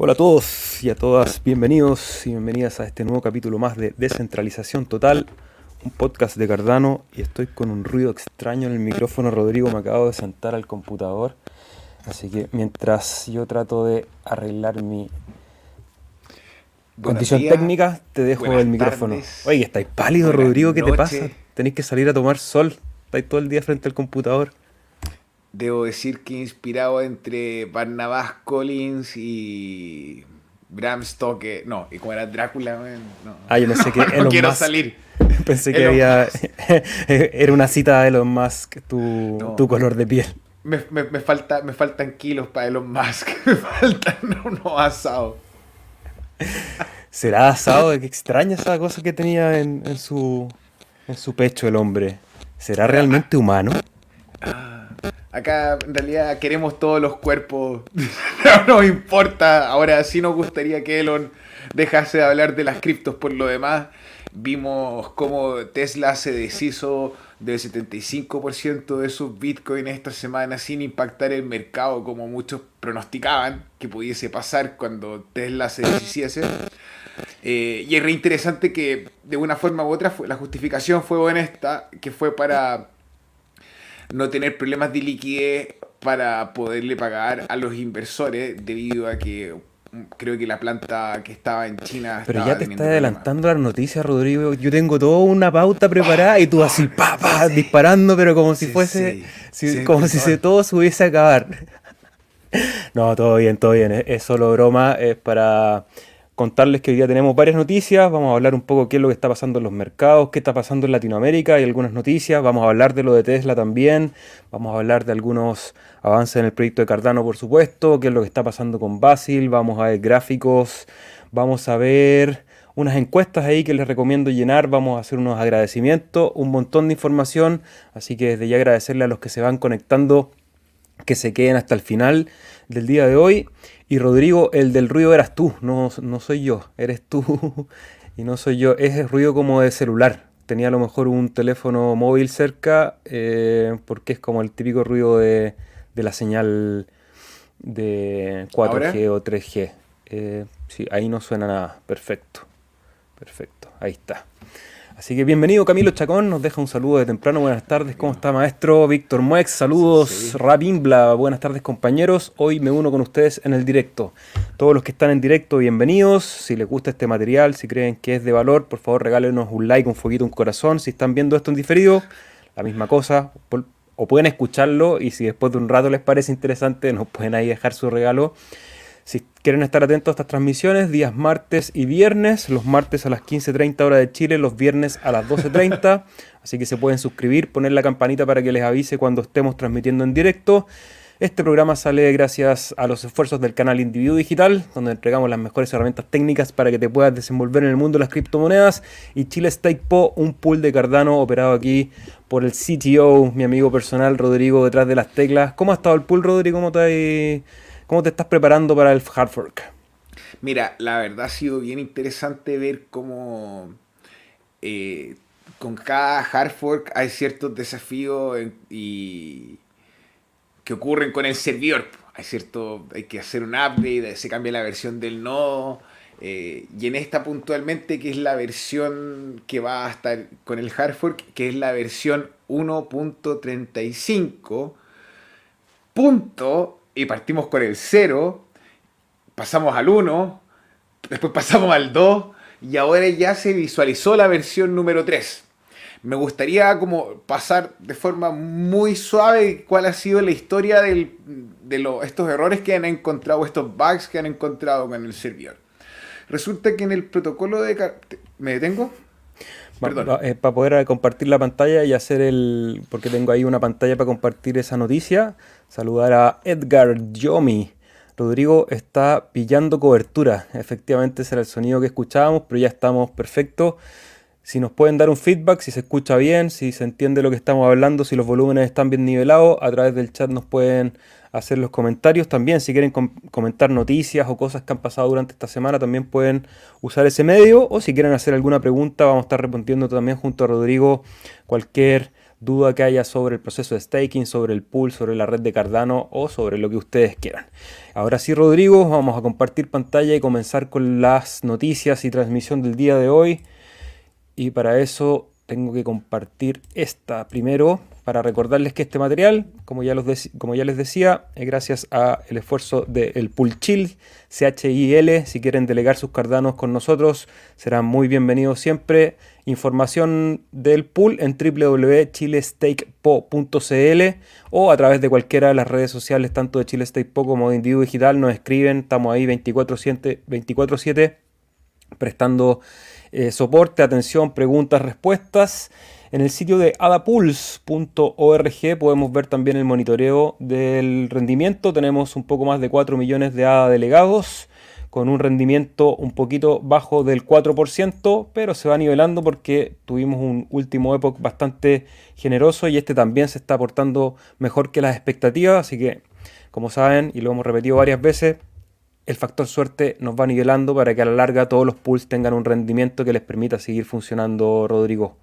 Hola a todos y a todas, bienvenidos y bienvenidas a este nuevo capítulo más de Descentralización Total, un podcast de Cardano, y estoy con un ruido extraño en el micrófono. Rodrigo me acabo de sentar al computador, así que mientras yo trato de arreglar mi condición técnica, te dejo el micrófono. Tardes. Oye, estáis pálido, Rodrigo, ¿qué te pasa? Tenéis que salir a tomar sol, estáis todo el día frente al computador. Debo decir que inspirado entre Barnabas Collins y Bram Stoker. No, y como era Drácula, no. Ah, yo pensé que Elon Musk. Salir. Pensé que había. Era una cita de Elon Musk, tu color de piel. Me faltan kilos para Elon Musk. Me faltan unos asados. ¿Será asado? Qué extraña esa cosa que tenía en su pecho el hombre. ¿Será realmente humano? Acá en realidad queremos todos los cuerpos, no nos importa. Ahora sí nos gustaría que Elon dejase de hablar de las criptos por lo demás. Vimos cómo Tesla se deshizo del 75% de sus bitcoins esta semana sin impactar el mercado como muchos pronosticaban que pudiese pasar cuando Tesla se deshiciese. Y es reinteresante que de una forma u otra la justificación fue honesta, que fue para no tener problemas de liquidez para poderle pagar a los inversores, debido a que creo que la planta que estaba en China... Pero ya te estás adelantando las noticias, Rodrigo. Yo tengo toda una pauta preparada y tú así, sí, disparando, pero como si fuese... Sí, como si todo se hubiese acabar. No, todo bien. Es solo broma, es para... contarles que hoy día tenemos varias noticias. Vamos a hablar un poco qué es lo que está pasando en los mercados, qué está pasando en Latinoamérica y algunas noticias. Vamos a hablar de lo de Tesla también, vamos a hablar de algunos avances en el proyecto de Cardano, por supuesto, qué es lo que está pasando con Basil, vamos a ver gráficos, vamos a ver unas encuestas ahí que les recomiendo llenar, vamos a hacer unos agradecimientos, un montón de información, así que desde ya agradecerle a los que se van conectando, que se queden hasta el final del día de hoy. Y Rodrigo, el del ruido eras tú, no soy yo, eres tú y no soy yo. Ese ruido como de celular, tenía a lo mejor un teléfono móvil cerca, porque es como el típico ruido de la señal de 4G o 3G. Sí, ahí no suena nada, perfecto, ahí está. Así que bienvenido Camilo Chacón, nos deja un saludo de temprano, buenas tardes, ¿cómo está maestro? Víctor Muex, saludos, Rabimbla, buenas tardes compañeros, hoy me uno con ustedes en el directo. Todos los que están en directo, bienvenidos, si les gusta este material, si creen que es de valor, por favor regálenos un like, un fueguito, un corazón. Si están viendo esto en diferido, la misma cosa, o pueden escucharlo y si después de un rato les parece interesante, nos pueden ahí dejar su regalo. Si quieren estar atentos a estas transmisiones, días martes y viernes, los martes a las 15:30 hora de Chile, los viernes a las 12:30, así que se pueden suscribir, poner la campanita para que les avise cuando estemos transmitiendo en directo. Este programa sale gracias a los esfuerzos del canal Individuo Digital, donde entregamos las mejores herramientas técnicas para que te puedas desenvolver en el mundo de las criptomonedas, y Chile Stake Pool, un pool de Cardano operado aquí por el CTO, mi amigo personal Rodrigo detrás de las teclas. ¿Cómo ha estado el pool, Rodrigo? ¿Cómo te estás preparando para el hard fork? Mira, la verdad ha sido bien interesante ver cómo con cada hard fork hay ciertos desafíos que ocurren con el servidor. Hay que hacer un update, se cambia la versión del nodo, y en esta puntualmente, que es la versión que va a estar con el hard fork, que es la versión 1.35. Y partimos con el 0, pasamos al 1, después pasamos al 2 y ahora ya se visualizó la versión número 3. Me gustaría como pasar de forma muy suave cuál ha sido la historia de estos errores que han encontrado, estos bugs que han encontrado con el servidor. Resulta que en el protocolo de... ¿Me detengo? Para poder compartir la pantalla y hacer el... Porque tengo ahí una pantalla para compartir esa noticia. Saludar a Edgar Yomi. Rodrigo está pillando cobertura. Efectivamente ese era el sonido que escuchábamos, pero ya estamos perfectos. Si nos pueden dar un feedback, si se escucha bien, si se entiende lo que estamos hablando, si los volúmenes están bien nivelados, a través del chat nos pueden hacer los comentarios. También si quieren comentar noticias o cosas que han pasado durante esta semana, también pueden usar ese medio. O si quieren hacer alguna pregunta, vamos a estar respondiendo también junto a Rodrigo cualquier duda que haya sobre el proceso de staking, sobre el pool, sobre la red de Cardano o sobre lo que ustedes quieran. Ahora sí, Rodrigo, vamos a compartir pantalla y comenzar con las noticias y transmisión del día de hoy. Y para eso tengo que compartir esta primero para recordarles que este material, como ya les decía, es gracias al esfuerzo del Pool Chill, CHIL. Si quieren delegar sus cardanos con nosotros, serán muy bienvenidos siempre. Información del pool en www.chilestakepo.cl o a través de cualquiera de las redes sociales, tanto de Chile Stake Po como de Individuo Digital. Nos escriben, estamos ahí 24/7 prestando soporte, atención, preguntas, respuestas. En el sitio de adapools.org podemos ver también el monitoreo del rendimiento. Tenemos un poco más de 4 millones de ADA delegados, con un rendimiento un poquito bajo del 4%, pero se va nivelando porque tuvimos un último epoch bastante generoso y este también se está portando mejor que las expectativas. Así que, como saben, y lo hemos repetido varias veces, el factor suerte nos va nivelando para que a la larga todos los pools tengan un rendimiento que les permita seguir funcionando, Rodrigo.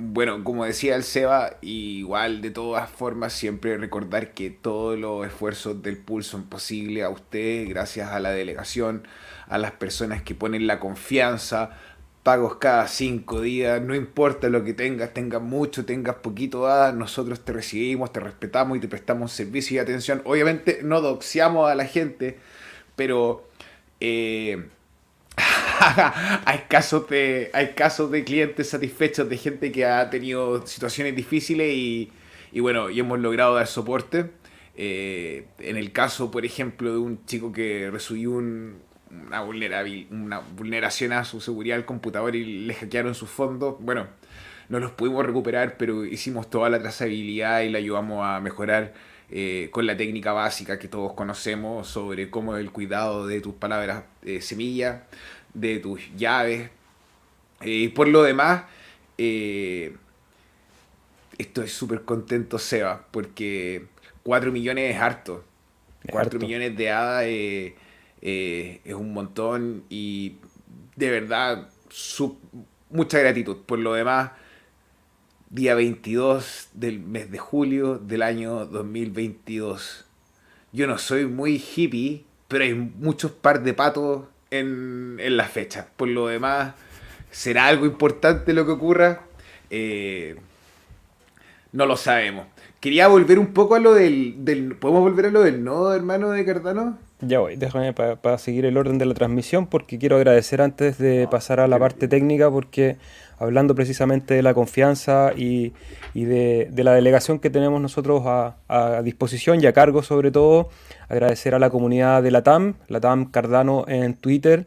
Bueno, como decía el Seba, igual de todas formas siempre recordar que todos los esfuerzos del pool son posibles a ustedes gracias a la delegación, a las personas que ponen la confianza, pagos cada 5 días, no importa lo que tengas, tengas mucho, tengas poquito, nosotros te recibimos, te respetamos y te prestamos servicio y atención. Obviamente no doxiamos a la gente, pero hay casos de clientes satisfechos, de gente que ha tenido situaciones difíciles y bueno, y hemos logrado dar soporte. En el caso, por ejemplo, de un chico que recibió una vulneración a su seguridad al computador y le hackearon sus fondos. Bueno, no los pudimos recuperar, pero hicimos toda la trazabilidad y la ayudamos a mejorar con la técnica básica que todos conocemos sobre cómo el cuidado de tus palabras semilla, de tus llaves. Y por lo demás, estoy súper contento, Seba, porque 4 millones es harto. 4 millones de ADA es un montón y de verdad mucha gratitud. Por lo demás, día 22 del mes de julio del año 2022. Yo no soy muy hippie, pero hay muchos par de patos en las fechas. Por lo demás, ¿será algo importante lo que ocurra? No lo sabemos. Quería volver un poco a lo del... ¿Podemos volver a lo del nodo, hermano, de Cardano? Ya voy, déjame para seguir el orden de la transmisión, porque quiero agradecer antes de pasar a la parte técnica, porque hablando precisamente de la confianza y de la delegación que tenemos nosotros a disposición y a cargo, sobre todo, agradecer a la comunidad de LATAM Cardano en Twitter,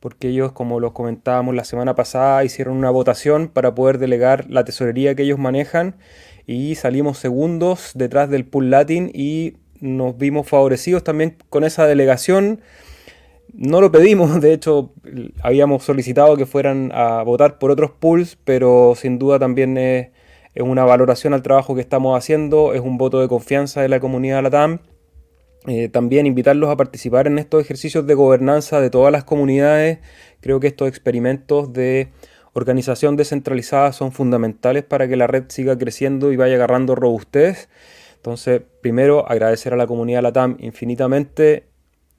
porque ellos, como los comentábamos la semana pasada, hicieron una votación para poder delegar la tesorería que ellos manejan y salimos segundos detrás del Pool Latin y nos vimos favorecidos también con esa delegación. No lo pedimos, de hecho habíamos solicitado que fueran a votar por otros pools, pero sin duda también es una valoración al trabajo que estamos haciendo, es un voto de confianza de la comunidad LATAM. También invitarlos a participar en estos ejercicios de gobernanza de todas las comunidades. Creo que estos experimentos de organización descentralizada son fundamentales para que la red siga creciendo y vaya agarrando robustez. Entonces, primero, agradecer a la comunidad LATAM infinitamente,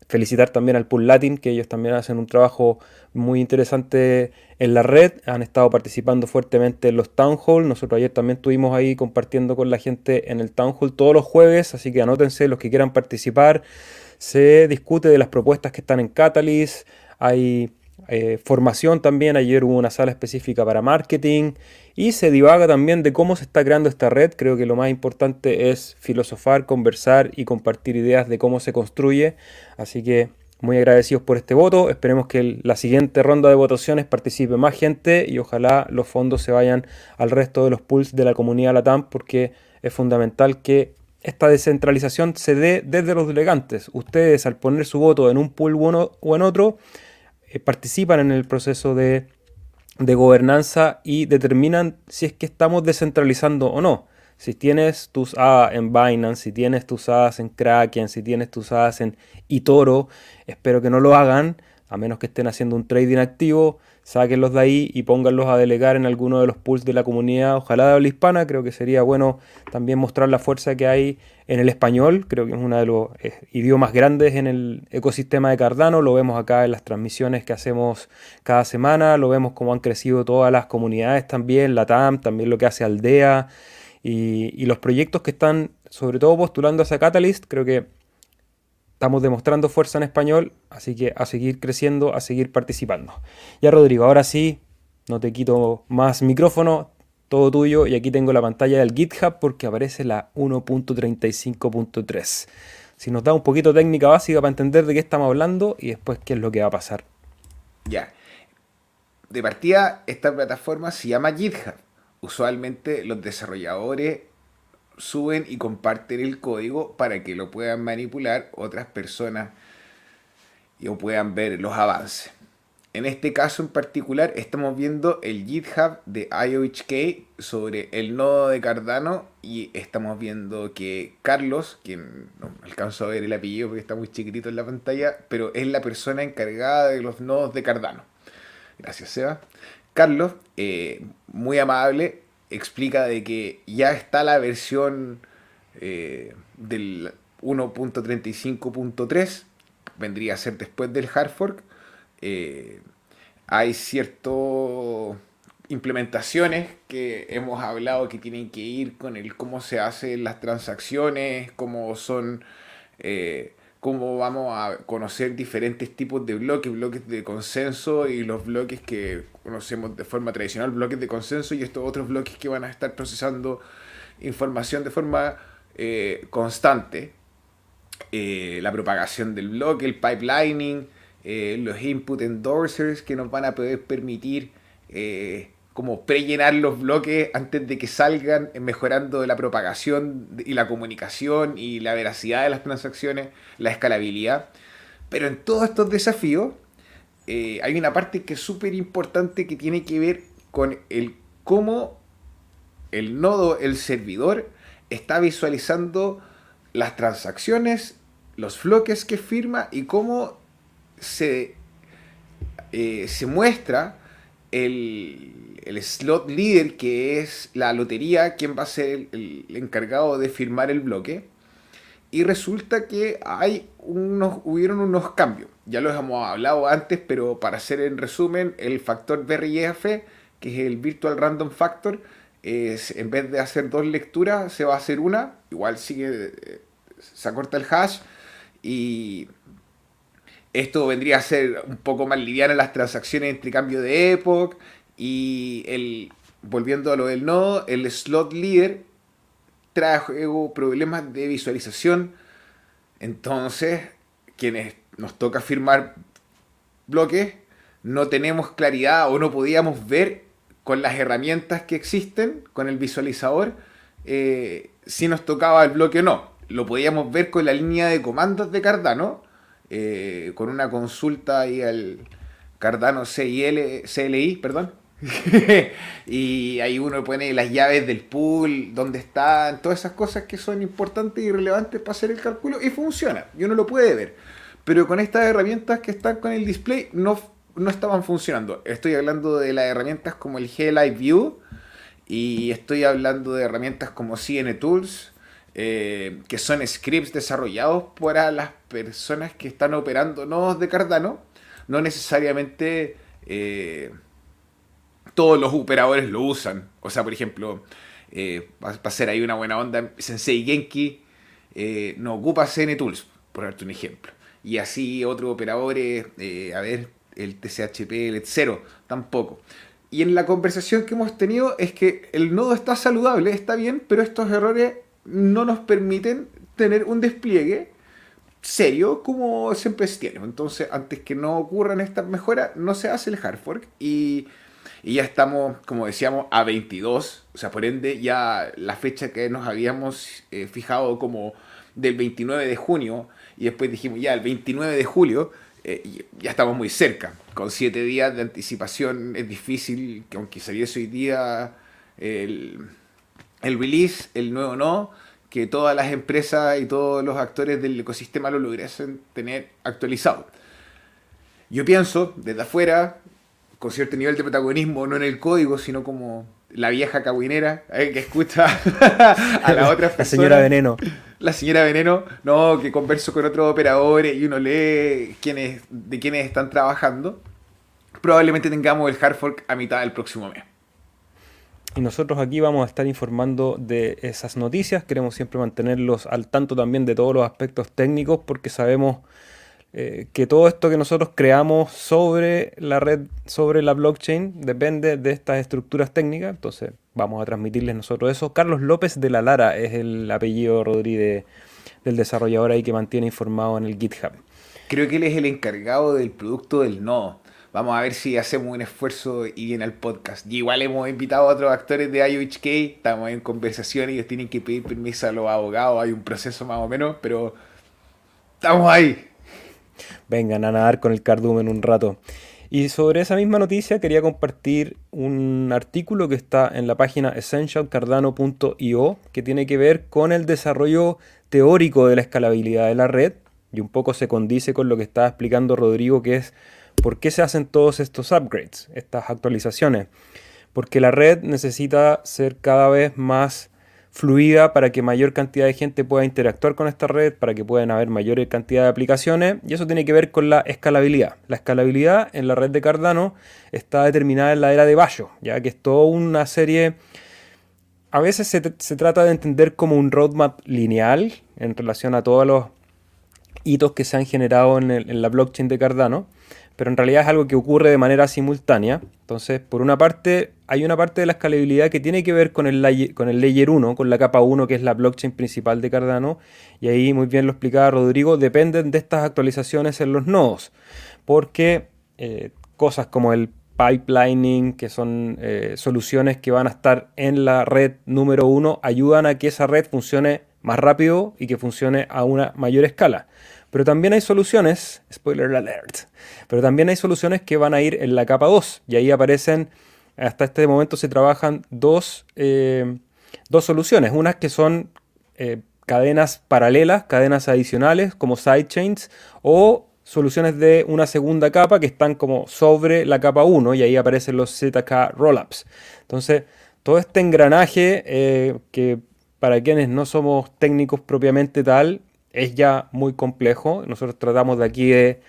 felicitar también al Pool Latin, que ellos también hacen un trabajo muy interesante en la red, han estado participando fuertemente en los Town Hall, nosotros ayer también estuvimos ahí compartiendo con la gente en el Town Hall todos los jueves, así que anótense los que quieran participar, se discute de las propuestas que están en Catalyst, hay... formación también, ayer hubo una sala específica para marketing y se divaga también de cómo se está creando esta red. Creo que lo más importante es filosofar, conversar y compartir ideas de cómo se construye, así que muy agradecidos por este voto, esperemos que la siguiente ronda de votaciones participe más gente y ojalá los fondos se vayan al resto de los pools de la comunidad LATAM, porque es fundamental que esta descentralización se dé desde los delegantes. Ustedes, al poner su voto en un pool o en otro, participan en el proceso de gobernanza y determinan si es que estamos descentralizando o no. Si tienes tus ADA en Binance, si tienes tus ADA en Kraken, si tienes tus ADA en eToro, espero que no lo hagan. a menos que estén haciendo un trading activo, sáquenlos de ahí y pónganlos a delegar en alguno de los pools de la comunidad, ojalá de habla hispana. Creo que sería bueno también mostrar la fuerza que hay en el español, creo que es uno de los idiomas grandes en el ecosistema de Cardano, lo vemos acá en las transmisiones que hacemos cada semana, lo vemos cómo han crecido todas las comunidades también, LATAM, también lo que hace Aldea, y los proyectos que están sobre todo postulando hacia Catalyst, creo que estamos demostrando fuerza en español, así que a seguir creciendo, a seguir participando. Ya, Rodrigo, ahora sí, no te quito más micrófono, todo tuyo. Y aquí tengo la pantalla del GitHub porque aparece la 1.35.3. Si nos da un poquito de técnica básica para entender de qué estamos hablando y después qué es lo que va a pasar. Ya. De partida, esta plataforma se llama GitHub. Usualmente los desarrolladores suben y comparten el código para que lo puedan manipular otras personas y o puedan ver los avances. En este caso en particular estamos viendo el GitHub de IOHK sobre el nodo de Cardano y estamos viendo que Carlos, quien no alcanzo a ver el apellido porque está muy chiquitito en la pantalla, pero es la persona encargada de los nodos de Cardano. Gracias, Seba. Carlos, muy amable, explica de que ya está la versión del 1.35.3, vendría a ser después del hard fork. Hay ciertas implementaciones que hemos hablado que tienen que ir con el cómo se hacen las transacciones, cómo son, cómo vamos a conocer diferentes tipos de bloques, bloques de consenso y los bloques que conocemos de forma tradicional, bloques de consenso y estos otros bloques que van a estar procesando información de forma constante. La propagación del bloque, el pipelining, los input endorsers que nos van a poder permitir como prellenar los bloques antes de que salgan, mejorando la propagación y la comunicación y la veracidad de las transacciones, la escalabilidad. Pero en todos estos desafíos hay una parte que es súper importante que tiene que ver con el cómo el nodo, el servidor, está visualizando las transacciones, los bloques que firma y cómo se muestra el slot leader, que es la lotería, quien va a ser el encargado de firmar el bloque. Y resulta que hubieron unos cambios. Ya los hemos hablado antes, pero para hacer en resumen, el factor BRIF, que es el Virtual Random Factor, en vez de hacer dos lecturas, se va a hacer una. Igual sigue, se acorta el hash y esto vendría a ser un poco más liviana las transacciones entre cambio de epoch y volviendo a lo del nodo, el slot leader trajo problemas de visualización. Entonces, quienes nos toca firmar bloques, no tenemos claridad o no podíamos ver con las herramientas que existen, con el visualizador, si nos tocaba el bloque o no. Lo podíamos ver con la línea de comandos de Cardano, con una consulta ahí al Cardano CLI, perdón. Y ahí uno pone las llaves del pool, dónde están, todas esas cosas que son importantes y relevantes para hacer el cálculo y funciona, y uno lo puede ver. Pero con estas herramientas que están con el display no estaban funcionando. Estoy hablando de las herramientas como el GLI View y estoy hablando de herramientas como CN Tools, que son scripts desarrollados para las personas que están operando nodos de Cardano, no necesariamente todos los operadores lo usan. O sea, por ejemplo, va a ser ahí una buena onda, Sensei Genki no ocupa CN Tools, por darte un ejemplo. Y así otros operadores, el TCHP, el Zero, tampoco. Y en la conversación que hemos tenido es que el nodo está saludable, está bien, pero estos errores no nos permiten tener un despliegue serio como siempre tiene. Entonces, antes que no ocurran estas mejoras, no se hace el hard fork y ya estamos, como decíamos, a 22. O sea, por ende, ya la fecha que nos habíamos fijado como del 29 de junio y después dijimos ya el 29 de julio, ya estamos muy cerca. Con 7 días de anticipación es difícil, que aunque saliese hoy día el release, el nuevo nodo, que todas las empresas y todos los actores del ecosistema lo lograsen tener actualizado. Yo pienso, desde afuera, con cierto nivel de protagonismo, no en el código, sino como la vieja caguinera que escucha a la otra persona. La señora Veneno. La señora Veneno, no, que converso con otros operadores y uno lee quiénes, de quiénes están trabajando. Probablemente tengamos el hard fork a mitad del próximo mes. Y nosotros aquí vamos a estar informando de esas noticias. Queremos siempre mantenerlos al tanto también de todos los aspectos técnicos, porque sabemos que todo esto que nosotros creamos sobre la red, sobre la blockchain, depende de estas estructuras técnicas. Entonces vamos a transmitirles nosotros eso. Carlos López de la Lara es el apellido, Rodríguez, del desarrollador ahí que mantiene informado en el GitHub. Creo que él es el encargado del producto del nodo. Vamos a ver si hacemos un esfuerzo y viene al podcast. Y igual hemos invitado a otros actores de IOHK, estamos en conversación, ellos tienen que pedir permiso a los abogados, hay un proceso más o menos, pero estamos ahí. Vengan a nadar con el cardumen en un rato. Y sobre esa misma noticia quería compartir un artículo que está en la página essentialcardano.io, que tiene que ver con el desarrollo teórico de la escalabilidad de la red, y un poco se condice con lo que estaba explicando Rodrigo, que es ¿por qué se hacen todos estos upgrades, estas actualizaciones? Porque la red necesita ser cada vez más fluida para que mayor cantidad de gente pueda interactuar con esta red, para que puedan haber mayor cantidad de aplicaciones, y eso tiene que ver con la escalabilidad. La escalabilidad en la red de Cardano está determinada en la era de Bajo, ya que es toda una serie... A veces se trata de entender como un roadmap lineal en relación a todos los hitos que se han generado en la blockchain de Cardano, pero en realidad es algo que ocurre de manera simultánea. Entonces, por una parte, hay una parte de la escalabilidad que tiene que ver con el Layer 1, con la capa 1, que es la blockchain principal de Cardano, y ahí muy bien lo explicaba Rodrigo, dependen de estas actualizaciones en los nodos, porque cosas como el pipelining, que son soluciones que van a estar en la red número 1, ayudan a que esa red funcione más rápido y que funcione a una mayor escala. Pero también hay soluciones, spoiler alert, pero también hay soluciones que van a ir en la capa 2. Y ahí aparecen, hasta este momento se trabajan dos soluciones. Unas que son cadenas paralelas, cadenas adicionales como sidechains, o soluciones de una segunda capa que están como sobre la capa 1, y ahí aparecen los ZK rollups. Entonces, todo este engranaje que para quienes no somos técnicos propiamente tal, es ya muy complejo. Nosotros tratamos de aquí de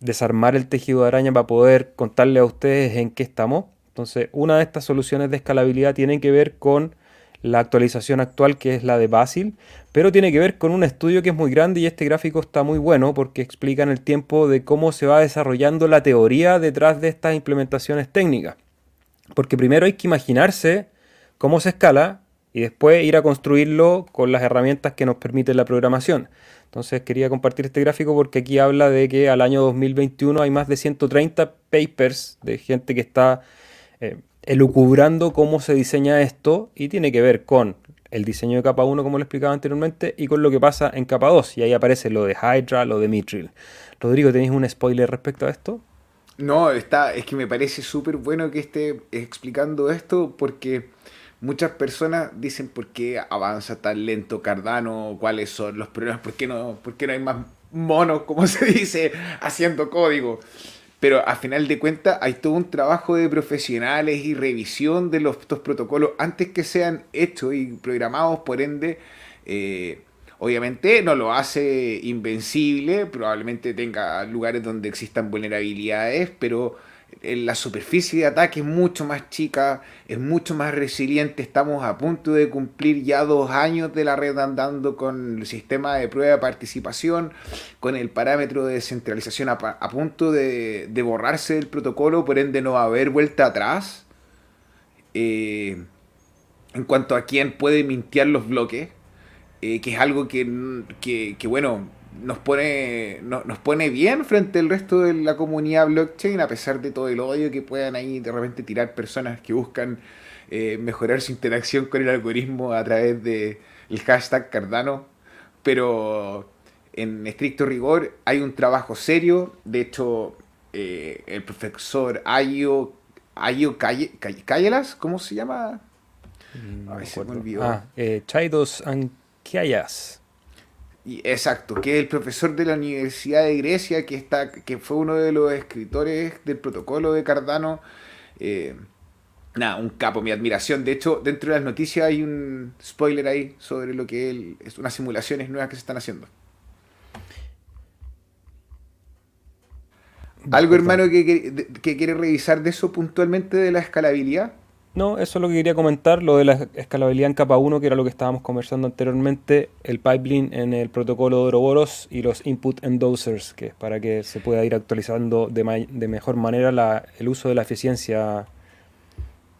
desarmar el tejido de araña para poder contarle a ustedes en qué estamos. Entonces, una de estas soluciones de escalabilidad tiene que ver con la actualización actual, que es la de Basil, pero tiene que ver con un estudio que es muy grande, y este gráfico está muy bueno porque explica en el tiempo de cómo se va desarrollando la teoría detrás de estas implementaciones técnicas. Porque primero hay que imaginarse cómo se escala, y después ir a construirlo con las herramientas que nos permite la programación. Entonces quería compartir este gráfico porque aquí habla de que al año 2021 hay más de 130 papers de gente que está elucubrando cómo se diseña esto, y tiene que ver con el diseño de capa 1, como lo explicaba anteriormente, y con lo que pasa en capa 2. Y ahí aparece lo de Hydra, lo de Mithril. Rodrigo, ¿tenéis un spoiler respecto a esto? No, es que me parece súper bueno que esté explicando esto, porque... muchas personas dicen por qué avanza tan lento Cardano, cuáles son los problemas, por qué no hay más monos, como se dice, haciendo código. Pero a final de cuentas hay todo un trabajo de profesionales y revisión de estos protocolos antes que sean hechos y programados, por ende... obviamente no lo hace invencible, probablemente tenga lugares donde existan vulnerabilidades, pero... la superficie de ataque es mucho más chica, es mucho más resiliente. Estamos a punto de cumplir ya 2 años de la red andando con el sistema de prueba de participación, con el parámetro de descentralización a punto de borrarse del protocolo, por ende no va a haber vuelta atrás en cuanto a quién puede mintear los bloques, que es algo que bueno... Nos pone bien frente al resto de la comunidad blockchain, a pesar de todo el odio que puedan ahí de repente tirar personas que buscan mejorar su interacción con el algoritmo a través del hashtag Cardano. Pero en estricto rigor hay un trabajo serio. De hecho, el profesor Ayo Cayelas, ¿cómo se llama? A ver, se me olvidó. Chaidos Ankiayas. Exacto, que es el profesor de la Universidad de Grecia, que fue uno de los escritores del protocolo de Cardano. Nada, un capo, mi admiración. De hecho, dentro de las noticias hay un spoiler ahí sobre lo que es unas simulaciones nuevas que se están haciendo. ¿Algo, hermano, que quiere revisar de eso puntualmente, de la escalabilidad? No, eso es lo que quería comentar, lo de la escalabilidad en capa 1, que era lo que estábamos conversando anteriormente, el pipeline en el protocolo de Ouroboros y los input endorsers, que es para que se pueda ir actualizando de mejor manera el uso de la eficiencia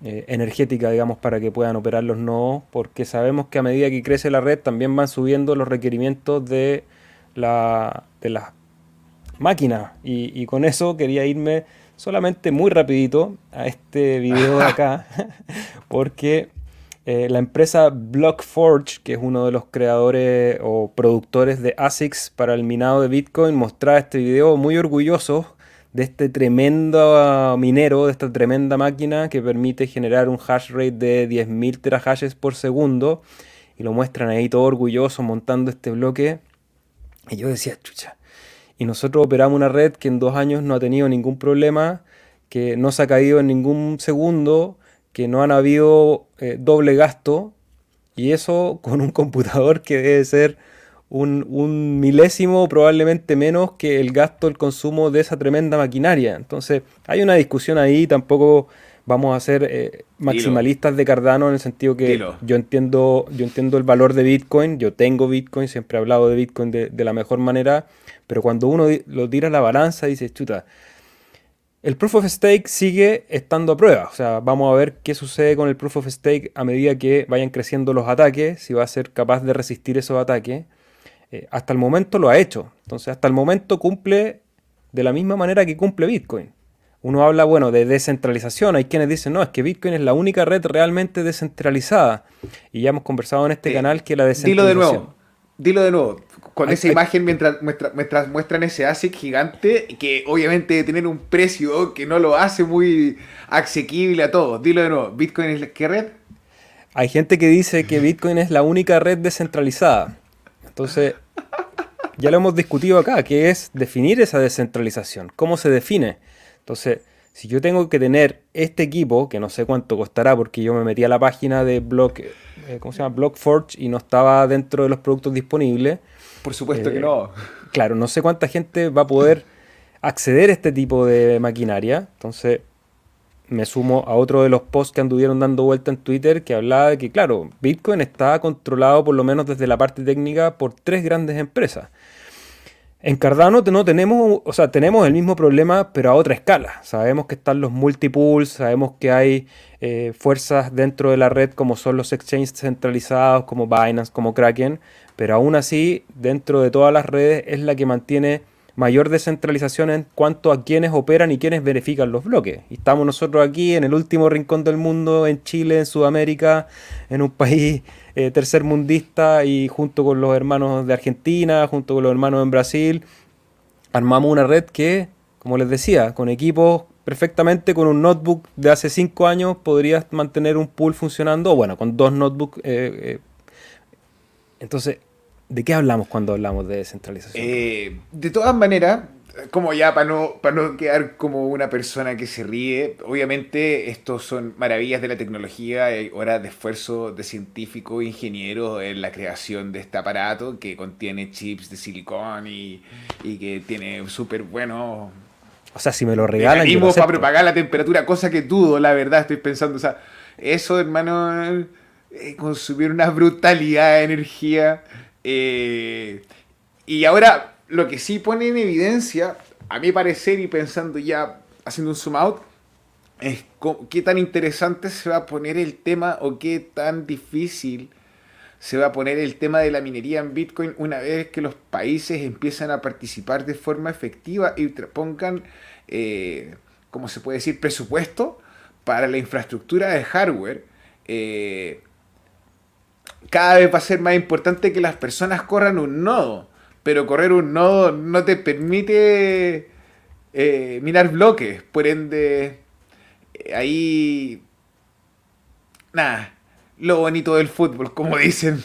energética, digamos, para que puedan operar los nodos, porque sabemos que a medida que crece la red también van subiendo los requerimientos de las máquinas. Y con eso quería irme solamente muy rapidito a este video de acá, porque la empresa Blockforge, que es uno de los creadores o productores de ASICs para el minado de Bitcoin, mostraba este video muy orgulloso de este tremendo minero, de esta tremenda máquina que permite generar un hash rate de 10.000 terahashes por segundo, y lo muestran ahí todo orgulloso montando este bloque. Y yo decía, chucha, y nosotros operamos una red que en 2 años no ha tenido ningún problema, que no se ha caído en ningún segundo, que no han habido doble gasto, y eso con un computador que debe ser un milésimo, probablemente menos que el gasto, el consumo de esa tremenda maquinaria. Entonces hay una discusión ahí, tampoco vamos a ser maximalistas de Cardano, en el sentido que yo entiendo el valor de Bitcoin, yo tengo Bitcoin, siempre he hablado de Bitcoin de la mejor manera, pero cuando uno lo tira a la balanza dice, chuta, el Proof of Stake sigue estando a prueba. O sea, vamos a ver qué sucede con el Proof of Stake a medida que vayan creciendo los ataques, si va a ser capaz de resistir esos ataques. Hasta el momento lo ha hecho. Entonces, hasta el momento cumple de la misma manera que cumple Bitcoin. Uno habla, bueno, de descentralización. Hay quienes dicen, no, es que Bitcoin es la única red realmente descentralizada. Y ya hemos conversado en este canal que la descentralización... Dilo de nuevo. Con esa imagen mientras muestran ese ASIC gigante, que obviamente debe tener un precio que no lo hace muy asequible a todos. Dilo de nuevo. ¿Bitcoin es qué red? Hay gente que dice que Bitcoin es la única red descentralizada. Entonces, ya lo hemos discutido acá, que es definir esa descentralización. ¿Cómo se define? Entonces, si yo tengo que tener este equipo, que no sé cuánto costará, porque yo me metí a la página de Blockforge y no estaba dentro de los productos disponibles. Por supuesto que no. Claro, no sé cuánta gente va a poder acceder a este tipo de maquinaria. Entonces, me sumo a otro de los posts que anduvieron dando vuelta en Twitter, que hablaba de que, claro, Bitcoin está controlado, por lo menos desde la parte técnica, por 3 grandes empresas. En Cardano no tenemos, o sea, tenemos el mismo problema, pero a otra escala. Sabemos que están los multipools, sabemos que hay fuerzas dentro de la red, como son los exchanges centralizados, como Binance, como Kraken, pero aún así, dentro de todas las redes, es la que mantiene mayor descentralización en cuanto a quienes operan y quienes verifican los bloques. Y estamos nosotros aquí en el último rincón del mundo, en Chile, en Sudamérica, en un país tercermundista, y junto con los hermanos de Argentina, junto con los hermanos en Brasil, armamos una red que, como les decía, con equipos perfectamente, con un notebook de hace 5 años podrías mantener un pool funcionando, o bueno, con 2 notebooks. Entonces, ¿de qué hablamos cuando hablamos de descentralización? De todas maneras, como ya para no quedar como una persona que se ríe, obviamente estos son maravillas de la tecnología, hay horas de esfuerzo de científicos e ingenieros en la creación de este aparato que contiene chips de silicón y que tiene súper buenos... O sea, si me lo regalan, yo lo acepto. Para propagar la temperatura, cosa que dudo, la verdad, estoy pensando, o sea, eso, hermano, consumir una brutalidad de energía... y ahora lo que sí pone en evidencia, a mi parecer, y pensando ya haciendo un zoom out, es qué tan interesante se va a poner el tema, o qué tan difícil se va a poner el tema de la minería en Bitcoin una vez que los países empiezan a participar de forma efectiva y pongan, como se puede decir, presupuesto para la infraestructura de hardware. Cada vez va a ser más importante que las personas corran un nodo, pero correr un nodo no te permite minar bloques, por ende, ahí, nada, lo bonito del fútbol, como dicen.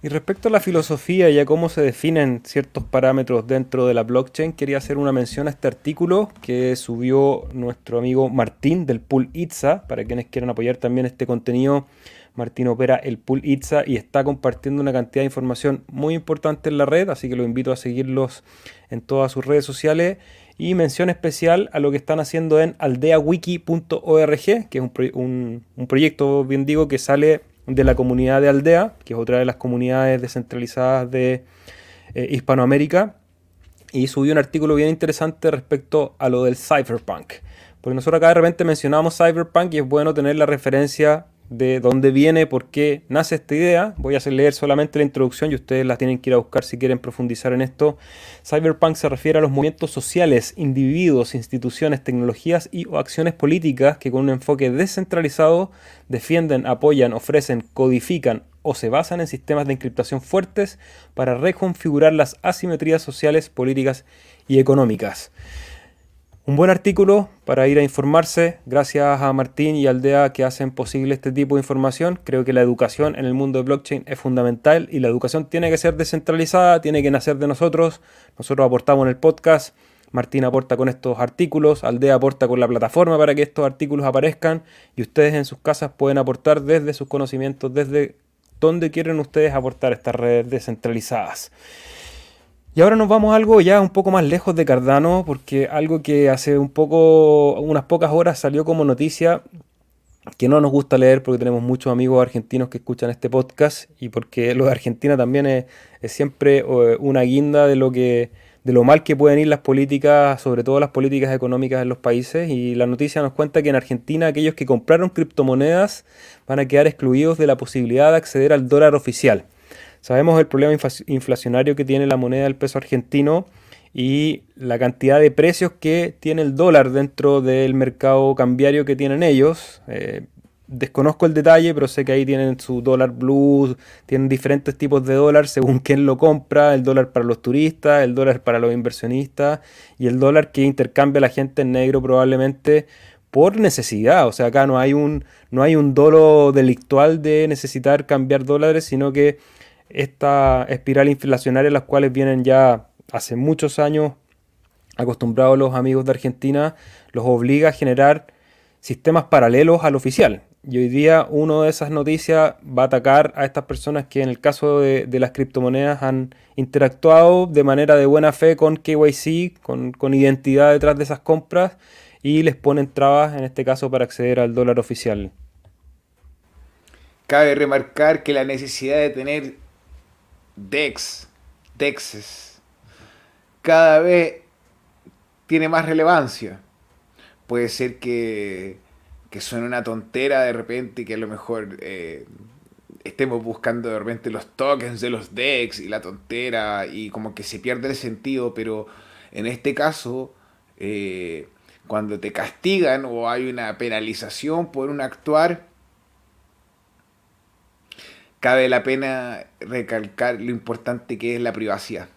Y respecto a la filosofía y a cómo se definen ciertos parámetros dentro de la blockchain, quería hacer una mención a este artículo que subió nuestro amigo Martín del Pool ITSA. Para quienes quieran apoyar también este contenido, Martín opera el Pool ITSA y está compartiendo una cantidad de información muy importante en la red, así que los invito a seguirlos en todas sus redes sociales. Y mención especial a lo que están haciendo en aldeawiki.org, que es un proyecto, bien digo, que sale de la comunidad de Aldea, que es otra de las comunidades descentralizadas de Hispanoamérica, y subió un artículo bien interesante respecto a lo del Cyberpunk. Porque nosotros acá de repente mencionamos Cyberpunk y es bueno tener la referencia de dónde viene, por qué nace esta idea. Voy a hacer leer solamente la introducción y ustedes la tienen que ir a buscar si quieren profundizar en esto. Cyberpunk se refiere a los movimientos sociales, individuos, instituciones, tecnologías y o acciones políticas que con un enfoque descentralizado defienden, apoyan, ofrecen, codifican o se basan en sistemas de encriptación fuertes para reconfigurar las asimetrías sociales, políticas y económicas. Un buen artículo para ir a informarse. Gracias a Martín y Aldea que hacen posible este tipo de información. Creo que la educación en el mundo de blockchain es fundamental y la educación tiene que ser descentralizada, tiene que nacer de nosotros. Nosotros aportamos en el podcast, Martín aporta con estos artículos, Aldea aporta con la plataforma para que estos artículos aparezcan y ustedes en sus casas pueden aportar desde sus conocimientos, desde donde quieren ustedes aportar estas redes descentralizadas. Y ahora nos vamos a algo ya un poco más lejos de Cardano, porque algo que hace unas pocas horas salió como noticia, que no nos gusta leer porque tenemos muchos amigos argentinos que escuchan este podcast y porque lo de Argentina también es siempre una guinda de lo mal que pueden ir las políticas, sobre todo las políticas económicas en los países. Y la noticia nos cuenta que en Argentina aquellos que compraron criptomonedas van a quedar excluidos de la posibilidad de acceder al dólar oficial. Sabemos el problema inflacionario que tiene la moneda del peso argentino y la cantidad de precios que tiene el dólar dentro del mercado cambiario que tienen ellos. Desconozco el detalle, pero sé que ahí tienen su dólar blue, tienen diferentes tipos de dólar según quién lo compra, el dólar para los turistas, el dólar para los inversionistas y el dólar que intercambia la gente en negro probablemente por necesidad. O sea, acá no hay un dolo delictual de necesitar cambiar dólares, sino que esta espiral inflacionaria, las cuales vienen ya hace muchos años acostumbrados los amigos de Argentina, los obliga a generar sistemas paralelos al oficial. Y hoy día una de esas noticias va a atacar a estas personas que en el caso de las criptomonedas han interactuado de manera de buena fe con KYC, con identidad detrás de esas compras, y les ponen trabas, en este caso, para acceder al dólar oficial. Cabe remarcar que la necesidad de tener DEXes, cada vez tiene más relevancia. Puede ser que suene una tontera de repente y que a lo mejor estemos buscando de repente los tokens de los DEX y la tontera y como que se pierde el sentido, pero en este caso, cuando te castigan o hay una penalización por un actuar, cabe la pena recalcar lo importante que es la privacidad.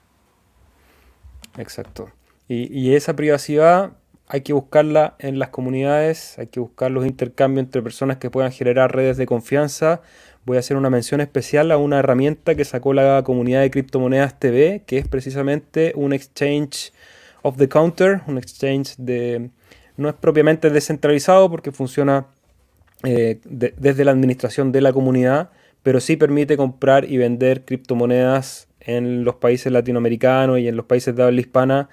Exacto. Y esa privacidad hay que buscarla en las comunidades, hay que buscar los intercambios entre personas que puedan generar redes de confianza. Voy a hacer una mención especial a una herramienta que sacó la comunidad de Criptomonedas TV, que es precisamente un exchange off the counter, un exchange no es propiamente descentralizado porque funciona desde la administración de la comunidad, pero sí permite comprar y vender criptomonedas en los países latinoamericanos y en los países de habla hispana,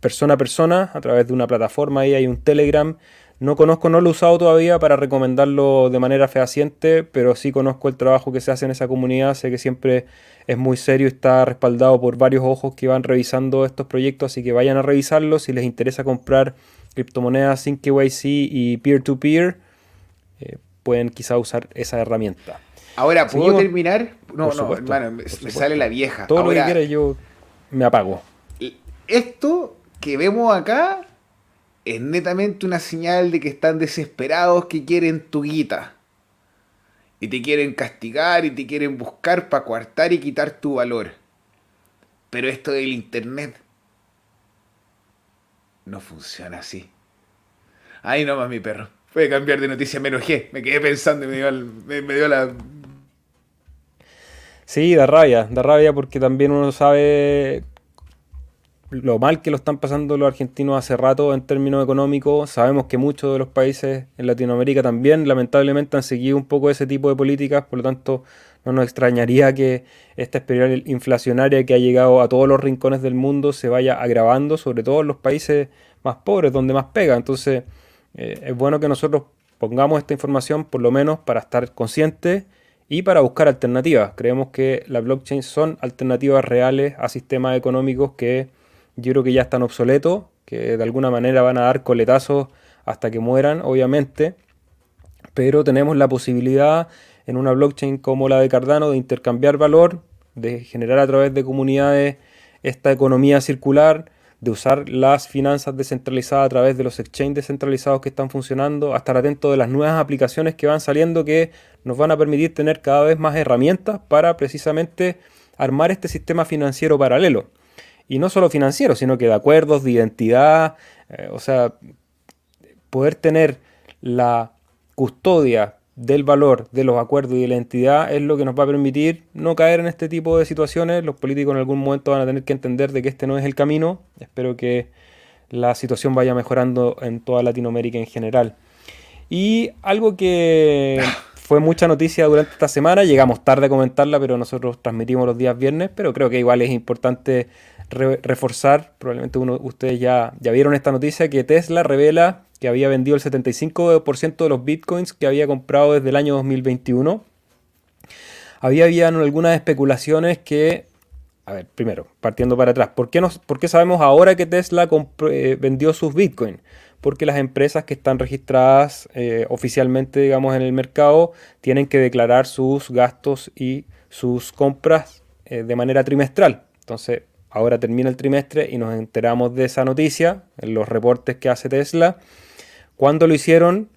persona a persona, a través de una plataforma. Ahí hay un Telegram. No lo he usado todavía para recomendarlo de manera fehaciente, pero sí conozco el trabajo que se hace en esa comunidad. Sé que siempre es muy serio, está respaldado por varios ojos que van revisando estos proyectos, así que vayan a revisarlos. Si les interesa comprar criptomonedas sin KYC y peer-to-peer, pueden quizá usar esa herramienta. Ahora, ¿puedo terminar? No, hermano, me sale la vieja. Todo ahora, lo que quiera yo me apago. Esto que vemos acá es netamente una señal de que están desesperados, que quieren tu guita. Y te quieren castigar y te quieren buscar para coartar y quitar tu valor. Pero esto del internet no funciona así. Ahí nomás, mi perro. Voy a cambiar de noticia, me enojé, me quedé pensando y me dio la... Sí, da rabia porque también uno sabe lo mal que lo están pasando los argentinos hace rato en términos económicos. Sabemos que muchos de los países en Latinoamérica también lamentablemente han seguido un poco ese tipo de políticas, por lo tanto no nos extrañaría que esta espiral inflacionaria que ha llegado a todos los rincones del mundo se vaya agravando, sobre todo en los países más pobres, donde más pega. Entonces es bueno que nosotros pongamos esta información por lo menos para estar conscientes y para buscar alternativas. Creemos que las blockchains son alternativas reales a sistemas económicos que yo creo que ya están obsoletos, que de alguna manera van a dar coletazos hasta que mueran, obviamente. Pero tenemos la posibilidad en una blockchain como la de Cardano de intercambiar valor, de generar a través de comunidades esta economía circular, de usar las finanzas descentralizadas a través de los exchanges descentralizados que están funcionando, a estar atento de las nuevas aplicaciones que van saliendo que nos van a permitir tener cada vez más herramientas para precisamente armar este sistema financiero paralelo. Y no solo financiero, sino que de acuerdos, de identidad, o sea, poder tener la custodia del valor de los acuerdos y de la identidad es lo que nos va a permitir no caer en este tipo de situaciones. Los políticos en algún momento van a tener que entender de que este no es el camino. Espero que la situación vaya mejorando en toda Latinoamérica en general. Y algo que fue mucha noticia durante esta semana, llegamos tarde a comentarla, pero nosotros transmitimos los días viernes, pero creo que igual es importante reforzar, probablemente ustedes ya vieron esta noticia, que Tesla revela que había vendido el 75% de los bitcoins que había comprado desde el año 2021. Habían algunas especulaciones que, a ver, primero, partiendo para atrás, ¿por qué sabemos ahora que Tesla vendió sus bitcoins? Porque las empresas que están registradas oficialmente, digamos, en el mercado tienen que declarar sus gastos y sus compras de manera trimestral. Entonces, ahora termina el trimestre y nos enteramos de esa noticia en los reportes que hace Tesla. ¿Cuándo lo hicieron?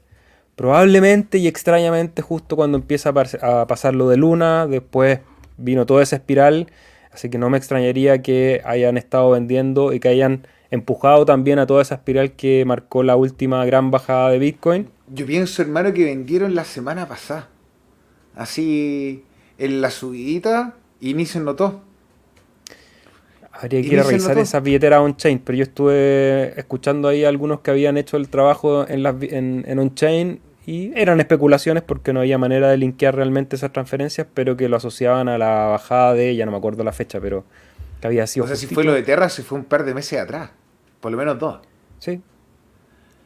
Probablemente y extrañamente justo cuando empieza a pasar lo de Luna. Después vino toda esa espiral. Así que no me extrañaría que hayan estado vendiendo y que hayan empujado también a toda esa espiral que marcó la última gran bajada de Bitcoin. Yo pienso, hermano, que vendieron la semana pasada. Así, en la subidita, y ni se notó. Habría que ir a revisar esas billeteras on-chain, pero yo estuve escuchando ahí a algunos que habían hecho el trabajo en on-chain y eran especulaciones porque no había manera de linkear realmente esas transferencias, pero que lo asociaban a la bajada de, ya no me acuerdo la fecha, pero que había sido... O sea, justito. Si fue lo de Terra, se fue un par de meses atrás, por lo menos 2. Sí,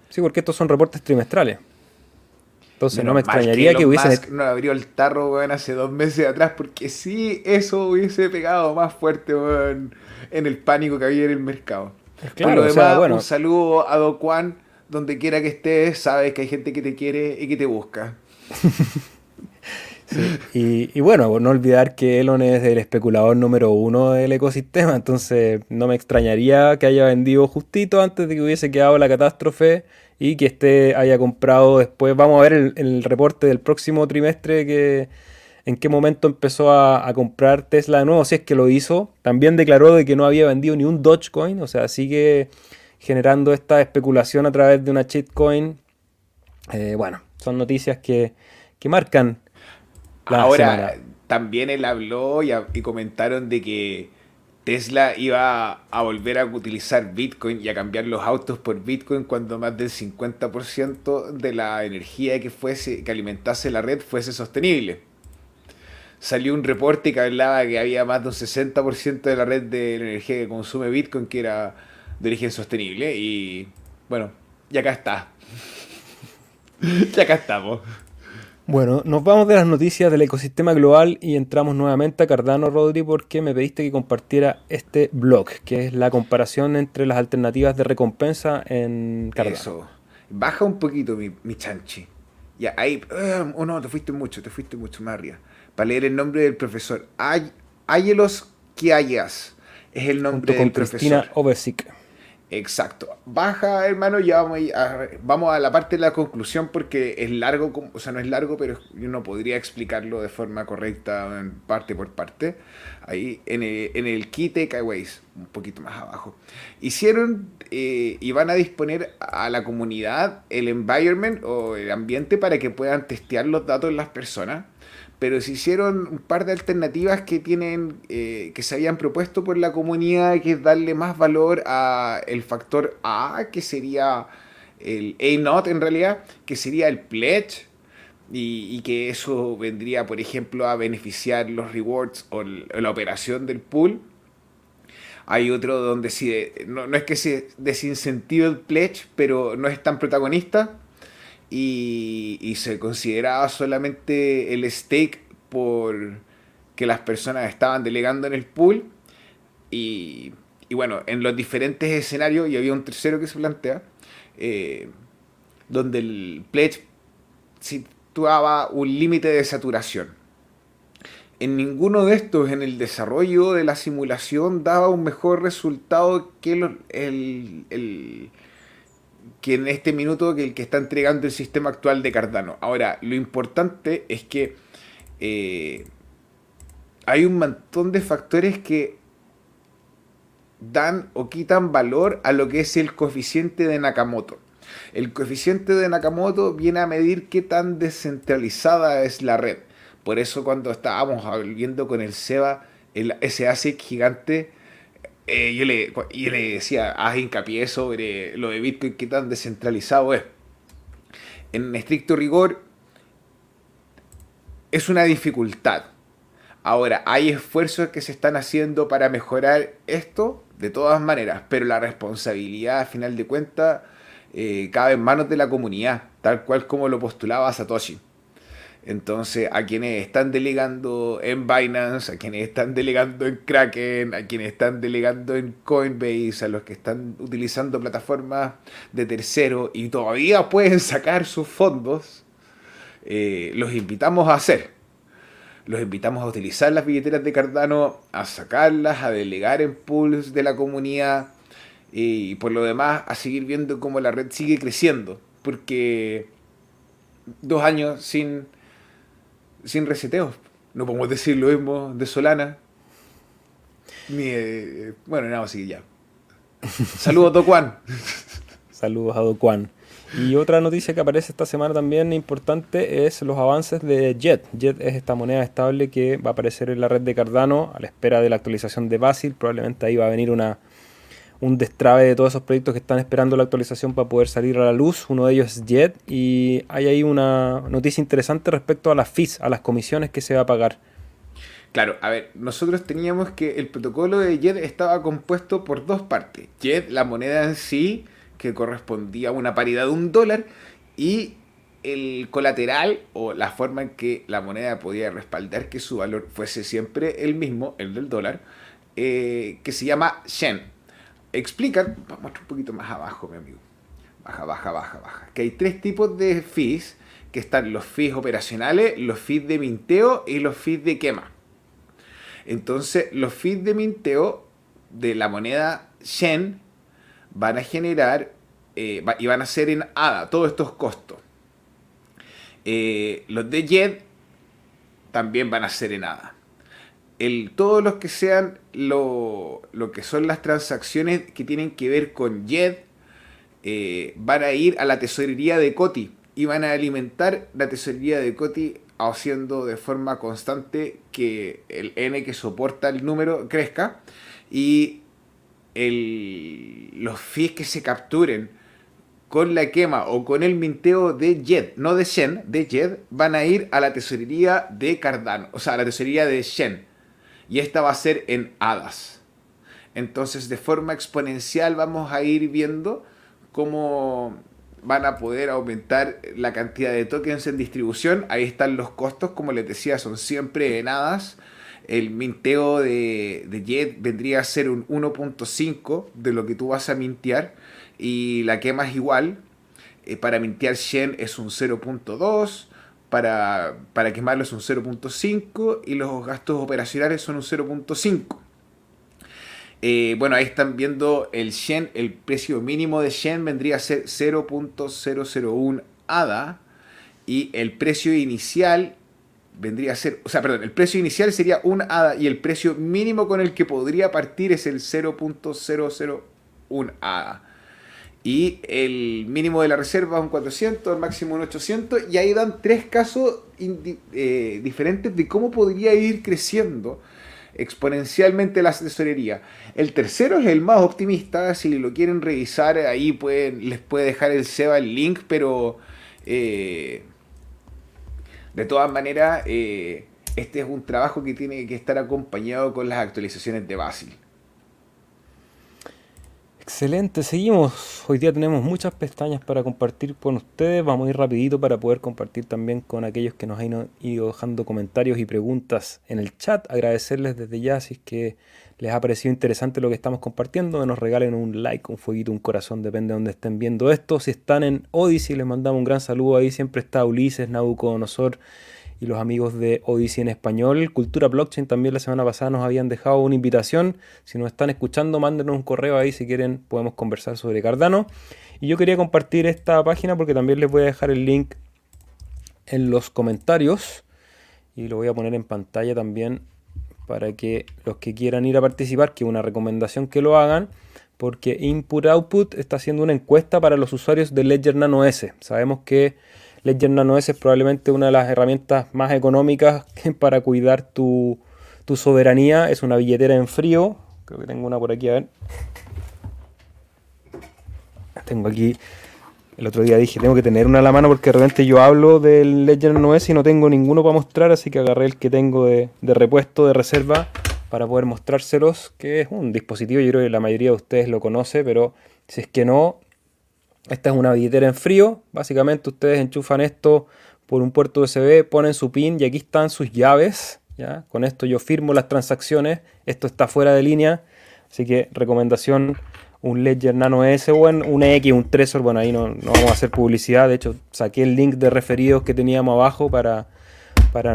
sí, porque estos son reportes trimestrales. Entonces menos no me extrañaría que hubiese... Musk no abrió el tarro, weón, hace 2 meses atrás, porque sí, eso hubiese pegado más fuerte, weón, en el pánico que había en el mercado. Claro, por lo demás, bueno, un saludo a Do Kwon, donde quiera que estés, sabes que hay gente que te quiere y que te busca. Sí. Y bueno, por no olvidar que Elon es el especulador número 1 del ecosistema, entonces no me extrañaría que haya vendido justito antes de que hubiese quedado la catástrofe y que haya comprado después. Vamos a ver el reporte del próximo trimestre en qué momento empezó a comprar Tesla de nuevo, si es que lo hizo. También declaró de que no había vendido ni un Dogecoin, o sea, sigue generando esta especulación a través de una shitcoin. Bueno, son noticias que marcan la semana. Ahora, también él habló y comentaron de que Tesla iba a volver a utilizar Bitcoin y a cambiar los autos por Bitcoin cuando más del 50% de la energía que alimentase la red fuese sostenible. Salió un reporte que hablaba que había más de un 60% de la red de la energía que consume Bitcoin que era de origen sostenible. Y bueno, y acá está. Y acá estamos. Bueno, nos vamos de las noticias del ecosistema global y entramos nuevamente a Cardano, Rodri, porque me pediste que compartiera este blog, que es la comparación entre las alternativas de recompensa en Cardano. Eso. Baja un poquito mi chanchi. Ya, ahí... Oh no, te fuiste mucho, María. Para leer el nombre del profesor. Áyelos que hayas. Es el nombre del profesor. Cristina Obesic. Exacto. Baja, hermano, ya vamos a la parte de la conclusión porque es largo, o sea, no es largo, pero yo no podría explicarlo de forma correcta parte por parte. Ahí en el Key Takeaways, un poquito más abajo. Hicieron y van a disponer a la comunidad el environment o el ambiente para que puedan testear los datos de las personas, pero se hicieron un par de alternativas que tienen, que se habían propuesto por la comunidad, que es darle más valor al factor A, que sería el A-Not en realidad, que sería el pledge, y que eso vendría, por ejemplo, a beneficiar los rewards o la operación del pool. Hay otro donde no es que se desincentive el pledge, pero no es tan protagonista. Y se consideraba solamente el stake por que las personas estaban delegando en el pool. Y bueno, en los diferentes escenarios, y había un tercero que se plantea, donde el pledge situaba un límite de saturación. En ninguno de estos, en el desarrollo de la simulación, daba un mejor resultado que que en este minuto que el que está entregando el sistema actual de Cardano. Ahora, lo importante es que hay un montón de factores que dan o quitan valor a lo que es el coeficiente de Nakamoto. El coeficiente de Nakamoto viene a medir qué tan descentralizada es la red. Por eso cuando estábamos viendo con el Seba, ese ASIC gigante, yo le decía, haz hincapié sobre lo de Bitcoin, qué tan descentralizado es. En estricto rigor, es una dificultad. Ahora, hay esfuerzos que se están haciendo para mejorar esto, de todas maneras, pero la responsabilidad, a final de cuentas, cabe en manos de la comunidad, tal cual como lo postulaba Satoshi. Entonces, a quienes están delegando en Binance, a quienes están delegando en Kraken, a quienes están delegando en Coinbase, a los que están utilizando plataformas de terceros y todavía pueden sacar sus fondos, los invitamos a hacer. Los invitamos a utilizar las billeteras de Cardano, a sacarlas, a delegar en pools de la comunidad y por lo demás a seguir viendo cómo la red sigue creciendo. Porque 2 años sin reseteos. No podemos decir lo mismo de Solana. Ni bueno, nada, así que ya. Saludos, Do Kwon. Saludos a Do Kwon. Y otra noticia que aparece esta semana también importante es los avances de Djed. Djed es esta moneda estable que va a aparecer en la red de Cardano a la espera de la actualización de Basil. Probablemente ahí va a venir un destrabe de todos esos proyectos que están esperando la actualización para poder salir a la luz. Uno de ellos es Djed, y hay ahí una noticia interesante respecto a las fees, a las comisiones que se va a pagar. Claro, a ver, nosotros teníamos que el protocolo de Djed estaba compuesto por 2 partes. Djed, la moneda en sí, que correspondía a una paridad de $1, y el colateral, o la forma en que la moneda podía respaldar que su valor fuese siempre el mismo, el del dólar, que se llama Shen. Explican, vamos un poquito más abajo, mi amigo, baja, que hay 3 tipos de fees, que están los fees operacionales, los fees de minteo y los fees de quema. Entonces, los fees de minteo de la moneda Shen van a generar, y van a ser en ADA, todos estos costos. Los de Djed también van a ser en ADA. Todos los que sean lo que son las transacciones que tienen que ver con Djed van a ir a la tesorería de Coti y van a alimentar la tesorería de Coti haciendo de forma constante que el N que soporta el número crezca, y los fees que se capturen con la quema o con el minteo de Djed, no de Shen, de Djed, van a ir a la tesorería de Cardano, o sea, a la tesorería de Shen. Y esta va a ser en hadas. Entonces, de forma exponencial vamos a ir viendo cómo van a poder aumentar la cantidad de tokens en distribución. Ahí están los costos, como les decía, son siempre en hadas. El minteo de Djed vendría a ser un 1.5 de lo que tú vas a mintear. Y la quema es igual. Para mintear Shen es un 0.2. Para quemarlo es un 0.5 y los gastos operacionales son un 0.5. Bueno, ahí están viendo el Shen, el precio mínimo de Shen vendría a ser 0.001 ADA y el precio inicial vendría a ser, el precio inicial sería 1 ADA y el precio mínimo con el que podría partir es el 0.001 ADA. Y el mínimo de la reserva es un 400, el máximo un 800. Y ahí dan tres casos diferentes de cómo podría ir creciendo exponencialmente la tesorería. El tercero es el más optimista. Si lo quieren revisar, ahí pueden, les puede dejar el Seba el link. Pero de todas maneras, este es un trabajo que tiene que estar acompañado con las actualizaciones de Basil. Excelente, seguimos. Hoy día tenemos muchas pestañas para compartir con ustedes. Vamos a ir rapidito para poder compartir también con aquellos que nos han ido dejando comentarios y preguntas en el chat. Agradecerles desde ya si es que les ha parecido interesante lo que estamos compartiendo. Que nos regalen un like, un fueguito, un corazón, depende de donde estén viendo esto. Si están en Odyssey, les mandamos un gran saludo. Ahí siempre está Ulises, Nabucodonosor y los amigos de Odyssey en español. Cultura Blockchain también la semana pasada nos habían dejado una invitación. Si nos están escuchando, mándenos un correo ahí si quieren, podemos conversar sobre Cardano. Y yo quería compartir esta página porque también les voy a dejar el link en los comentarios. Y lo voy a poner en pantalla también para que los que quieran ir a participar, que una recomendación que lo hagan, porque Input Output está haciendo una encuesta para los usuarios de Ledger Nano S. Sabemos que Ledger Nano S es probablemente una de las herramientas más económicas para cuidar tu soberanía. Es una billetera en frío. Creo que tengo una por aquí, a ver. Tengo aquí... El otro día dije, tengo que tener una a la mano porque de repente yo hablo del Ledger Nano S y no tengo ninguno para mostrar. Así que agarré el que tengo de repuesto, de reserva, para poder mostrárselos. Que es un dispositivo, yo creo que la mayoría de ustedes lo conoce, pero si es que no... Esta es una billetera en frío. Básicamente ustedes enchufan esto por un puerto USB, ponen su PIN y aquí están sus llaves, ¿ya? Con esto yo firmo las transacciones. Esto está fuera de línea. Así que recomendación, un Ledger Nano S, bueno, un X, un Trezor. Bueno, ahí no vamos a hacer publicidad. De hecho, saqué el link de referidos que teníamos abajo para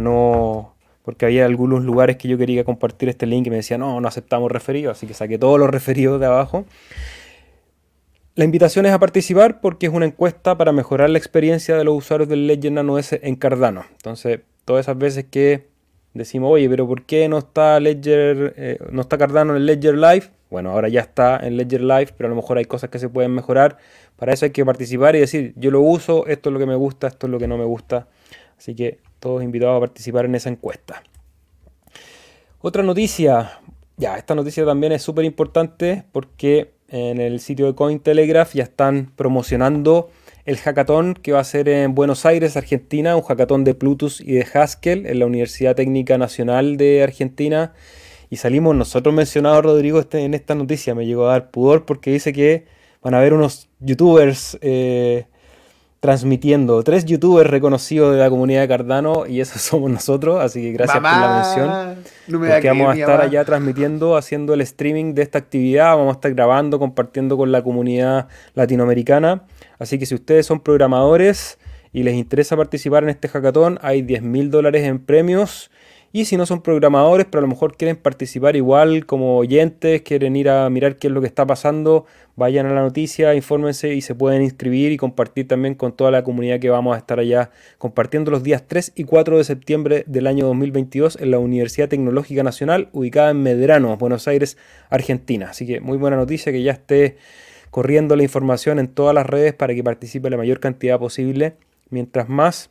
no... Porque había algunos lugares que yo quería compartir este link y me decían, no aceptamos referidos. Así que saqué todos los referidos de abajo. La invitación es a participar porque es una encuesta para mejorar la experiencia de los usuarios del Ledger Nano S en Cardano. Entonces, todas esas veces que decimos, oye, pero ¿por qué no está Ledger, no está Cardano en Ledger Live? Bueno, ahora ya está en Ledger Live, pero a lo mejor hay cosas que se pueden mejorar. Para eso hay que participar y decir, yo lo uso, esto es lo que me gusta, esto es lo que no me gusta. Así que todos invitados a participar en esa encuesta. Otra noticia. Ya, esta noticia también es súper importante porque... En el sitio de Cointelegraph ya están promocionando el hackathon que va a ser en Buenos Aires, Argentina. Un hackathon de Plutus y de Haskell en la Universidad Técnica Nacional de Argentina. Y salimos nosotros mencionados, Rodrigo, en esta noticia. Me llegó a dar pudor porque dice que van a haber unos youtubers transmitiendo. 3 youtubers reconocidos de la comunidad de Cardano y esos somos nosotros. Así que gracias, mamá, por la mención. No me da porque vamos a estar allá transmitiendo, haciendo el streaming de esta actividad. Vamos a estar grabando, compartiendo con la comunidad latinoamericana. Así que si ustedes son programadores y les interesa participar en este hackathon, hay $10.000 en premios. Y si no son programadores, pero a lo mejor quieren participar igual como oyentes, quieren ir a mirar qué es lo que está pasando, vayan a la noticia, infórmense y se pueden inscribir y compartir también con toda la comunidad que vamos a estar allá compartiendo los días 3 y 4 de septiembre del año 2022 en la Universidad Tecnológica Nacional, ubicada en Medrano, Buenos Aires, Argentina. Así que muy buena noticia que ya esté corriendo la información en todas las redes para que participe la mayor cantidad posible. Mientras más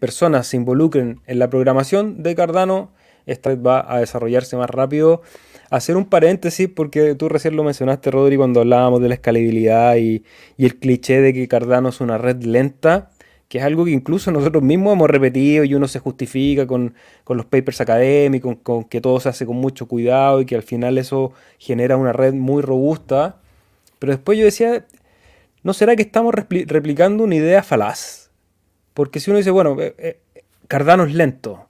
personas se involucren en la programación de Cardano, esta red va a desarrollarse más rápido. Hacer un paréntesis porque tú recién lo mencionaste, Rodri, cuando hablábamos de la escalabilidad y el cliché de que Cardano es una red lenta, que es algo que incluso nosotros mismos hemos repetido y uno se justifica con los papers académicos, con que todo se hace con mucho cuidado y que al final eso genera una red muy robusta. Pero después yo decía, ¿no será que estamos replicando una idea falaz? Porque si uno dice, bueno, Cardano es lento.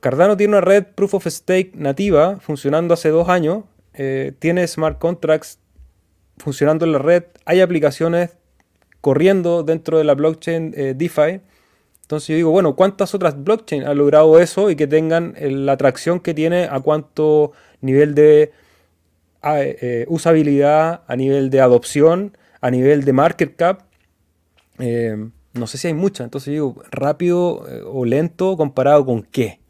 Cardano tiene una red Proof of Stake nativa funcionando hace 2 años. Tiene smart contracts funcionando en la red. Hay aplicaciones corriendo dentro de la blockchain DeFi. Entonces yo digo, bueno, ¿cuántas otras blockchains han logrado eso y que tengan la atracción que tiene a cuánto nivel de usabilidad, a nivel de adopción, a nivel de market cap? No sé si hay mucha, entonces digo, rápido o lento comparado con qué.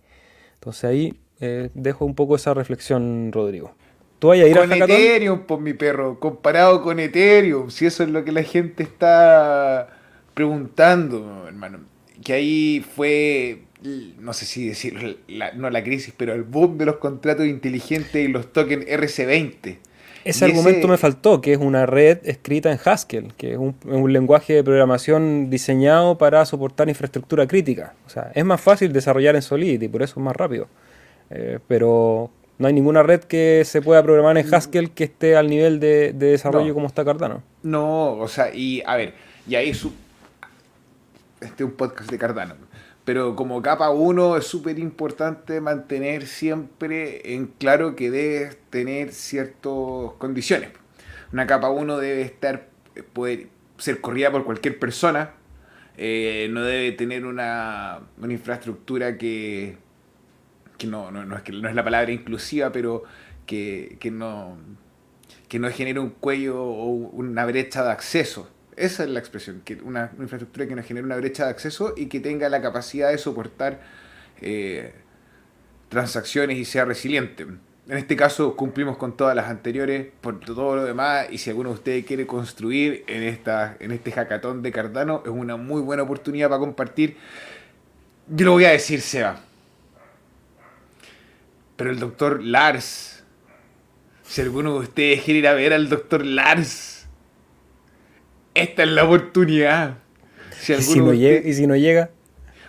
Entonces ahí dejo un poco esa reflexión, Rodrigo. Tú vayas a ir con a Hackathon. Ethereum, por mi perro, comparado con Ethereum, si eso es lo que la gente está preguntando, hermano. Que ahí fue, no sé si decirlo, no la crisis, pero el boom de los contratos inteligentes y los tokens RC20. Ese argumento me faltó, que es una red escrita en Haskell, que es un lenguaje de programación diseñado para soportar infraestructura crítica. O sea, es más fácil desarrollar en Solidity, por eso es más rápido. Pero no hay ninguna red que se pueda programar en Haskell que esté al nivel de desarrollo como está Cardano. No, o sea, y a ver, y ahí este es un podcast de Cardano. Pero como capa 1 es súper importante mantener siempre en claro que debes tener ciertas condiciones. Una capa 1 debe poder ser corrida por cualquier persona. No debe tener una infraestructura que no es la palabra inclusiva, pero que no genere un cuello o una brecha de acceso. Esa es la expresión, que una infraestructura que nos genere una brecha de acceso y que tenga la capacidad de soportar transacciones y sea resiliente. En este caso cumplimos con todas las anteriores, por todo lo demás, y si alguno de ustedes quiere construir en este hackathon de Cardano, es una muy buena oportunidad para compartir. Yo lo voy a decir, Seba, pero el doctor Lars, si alguno de ustedes quiere ir a ver al doctor Lars, esta es la oportunidad. ¿Y si no llega?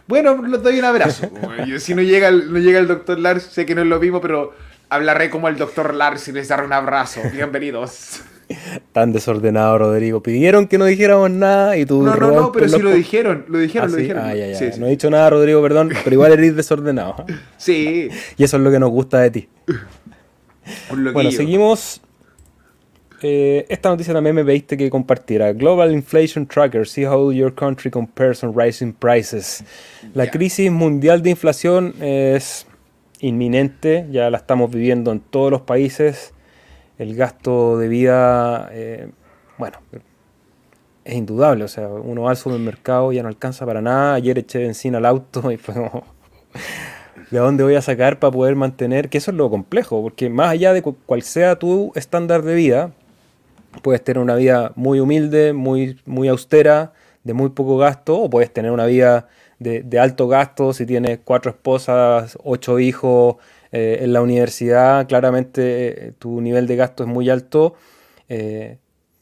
Bueno, les doy un abrazo. Si no llega el doctor Lars, sé que no es lo mismo, pero hablaré como el doctor Lars y les daré un abrazo. Bienvenidos. Tan desordenado, Rodrigo. Pidieron que no dijéramos nada y tú... No, pero sí lo dijeron. Ah, ya. Sí. No he dicho nada, Rodrigo, perdón, pero igual eres desordenado. Sí. Y eso es lo que nos gusta de ti. Bueno, seguimos... esta noticia también me pediste que compartiera. Global Inflation Tracker, see how your country compares on rising prices. La crisis mundial de inflación es inminente, ya la estamos viviendo en todos los países. El gasto de vida, es indudable. O sea, uno va al supermercado y ya no alcanza para nada. Ayer eché benzina al auto y fue como... ¿De dónde voy a sacar para poder mantener? Que eso es lo complejo, porque más allá de cuál sea tu estándar de vida... Puedes tener una vida muy humilde, muy, muy austera, de muy poco gasto, o puedes tener una vida de alto gasto si tienes 4 esposas, 8 hijos en la universidad. Claramente tu nivel de gasto es muy alto,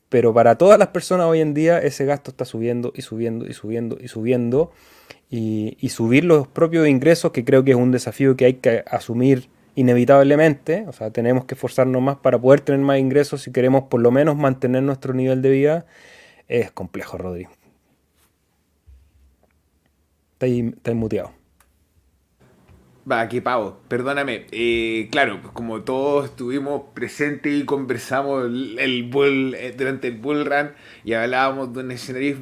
pero para todas las personas hoy en día ese gasto está subiendo. Y subir los propios ingresos, que creo que es un desafío que hay que asumir inevitablemente. O sea, tenemos que esforzarnos más para poder tener más ingresos si queremos por lo menos mantener nuestro nivel de vida. Es complejo, Rodrigo. Está muteado. Va, qué pavo, perdóname. Claro, pues como todos estuvimos presentes y conversamos durante el bull run y hablábamos de un escenario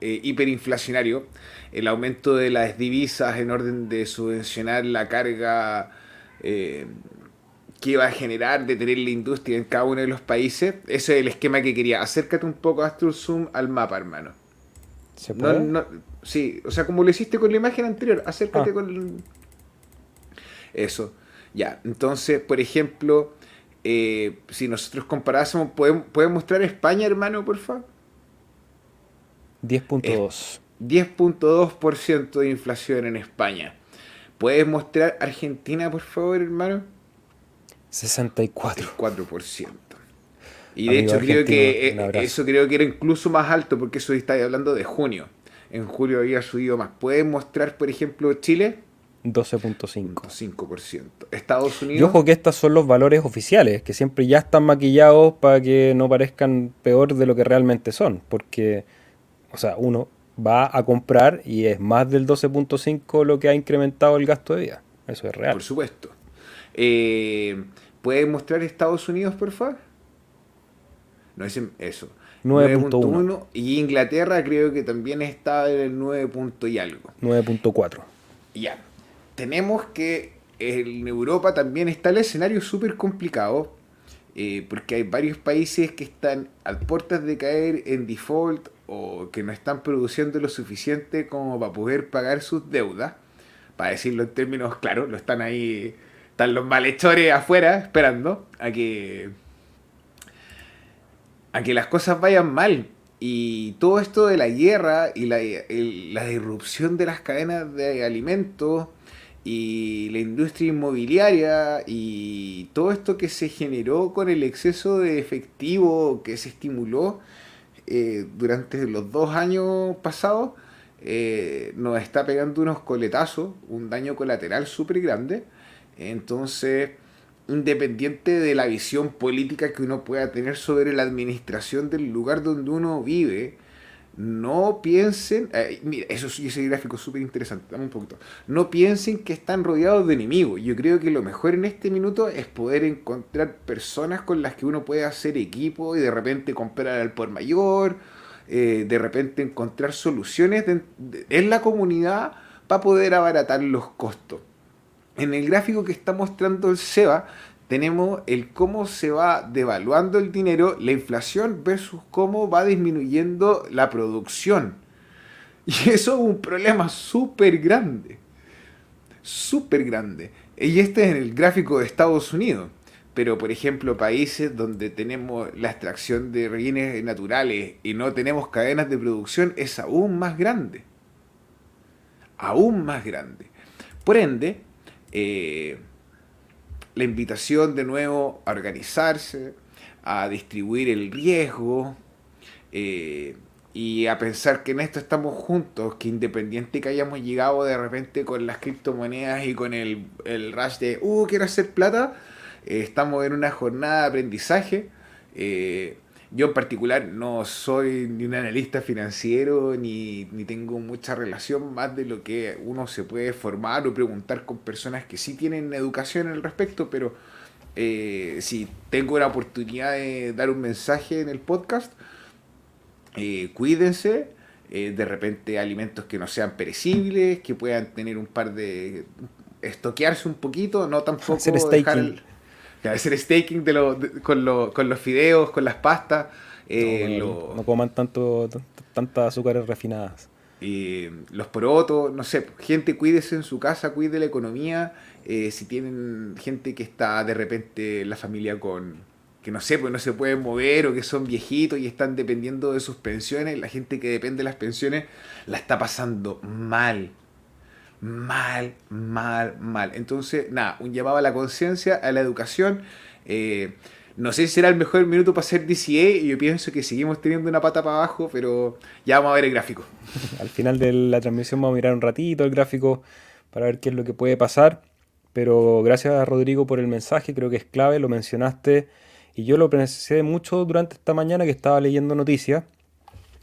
hiperinflacionario, el aumento de las divisas en orden de subvencionar la carga que va a generar de tener la industria en cada uno de los países. Ese es el esquema que quería. Acércate un poco, haz tu zoom al mapa, hermano. ¿Se puede? Sí, o sea, como lo hiciste con la imagen anterior, acércate con... Eso, ya. Entonces, por ejemplo, si nosotros comparásemos, ¿pueden mostrar España, hermano, por favor? 10.2. 10.2% de inflación en España. ¿Puedes mostrar Argentina, por favor, hermano? 64%. Y de hecho creo que eso era incluso más alto, porque eso está hablando de junio. En julio había subido más. ¿Puedes mostrar, por ejemplo, Chile? 12.5%. Estados Unidos. Y ojo que estos son los valores oficiales, que siempre ya están maquillados para que no parezcan peor de lo que realmente son. Porque, o sea, uno va a comprar y es más del 12.5 lo que ha incrementado el gasto de vida. Eso es real. Por supuesto. ¿Puedes mostrar Estados Unidos, por favor? No dicen eso. 9.1. Y Inglaterra creo que también está en el 9 y algo. 9.4. Ya. Tenemos que en Europa también está el escenario súper complicado, porque hay varios países que están a puertas de caer en default o que no están produciendo lo suficiente como para poder pagar sus deudas. Para decirlo en términos claros, lo están ahí Están los malhechores afuera esperando a que las cosas vayan mal. Y todo esto de la guerra y la disrupción de las cadenas de alimentos y la industria inmobiliaria y todo esto que se generó con el exceso de efectivo que se estimuló durante los 2 años pasados, nos está pegando unos coletazos, un daño colateral súper grande. Entonces, independiente de la visión política que uno pueda tener sobre la administración del lugar donde uno vive, no piensen... mira, ese gráfico es súper interesante, dame un poquito. No piensen que están rodeados de enemigos. Yo creo que lo mejor en este minuto es poder encontrar personas con las que uno puede hacer equipo y de repente comprar al por mayor, de repente encontrar soluciones en la comunidad para poder abaratar los costos. En el gráfico que está mostrando el Seba, tenemos el cómo se va devaluando el dinero, la inflación, versus cómo va disminuyendo la producción. Y eso es un problema súper grande. Súper grande. Y este es en el gráfico de Estados Unidos. Pero, por ejemplo, países donde tenemos la extracción de bienes naturales y no tenemos cadenas de producción, es aún más grande. Aún más grande. Por ende... la invitación de nuevo a organizarse, a distribuir el riesgo y a pensar que en esto estamos juntos, que independiente que hayamos llegado de repente con las criptomonedas y con el rush de quiero hacer plata, estamos en una jornada de aprendizaje. Yo en particular no soy ni un analista financiero, ni tengo mucha relación más de lo que uno se puede formar o preguntar con personas que sí tienen educación al respecto, pero si tengo la oportunidad de dar un mensaje en el podcast, cuídense, de repente alimentos que no sean perecibles, que puedan tener un par de... estoquearse un poquito, no tampoco dejar... hacer staking con los fideos, con las pastas. No coman tantas azúcares refinadas. Los porotos, no sé. Gente, cuídese en su casa, cuide la economía. Si tienen gente que está de repente en la familia que no sé, pues no se pueden mover o que son viejitos y están dependiendo de sus pensiones. La gente que depende de las pensiones la está pasando mal. Mal. Entonces, nada, un llamado a la conciencia, a la educación. No sé si será el mejor minuto para hacer DCA y yo pienso que seguimos teniendo una pata para abajo, pero ya vamos a ver el gráfico. Al final de la transmisión vamos a mirar un ratito el gráfico para ver qué es lo que puede pasar. Pero gracias, Rodrigo, por el mensaje, creo que es clave, lo mencionaste. Y yo lo pensé mucho durante esta mañana que estaba leyendo noticias.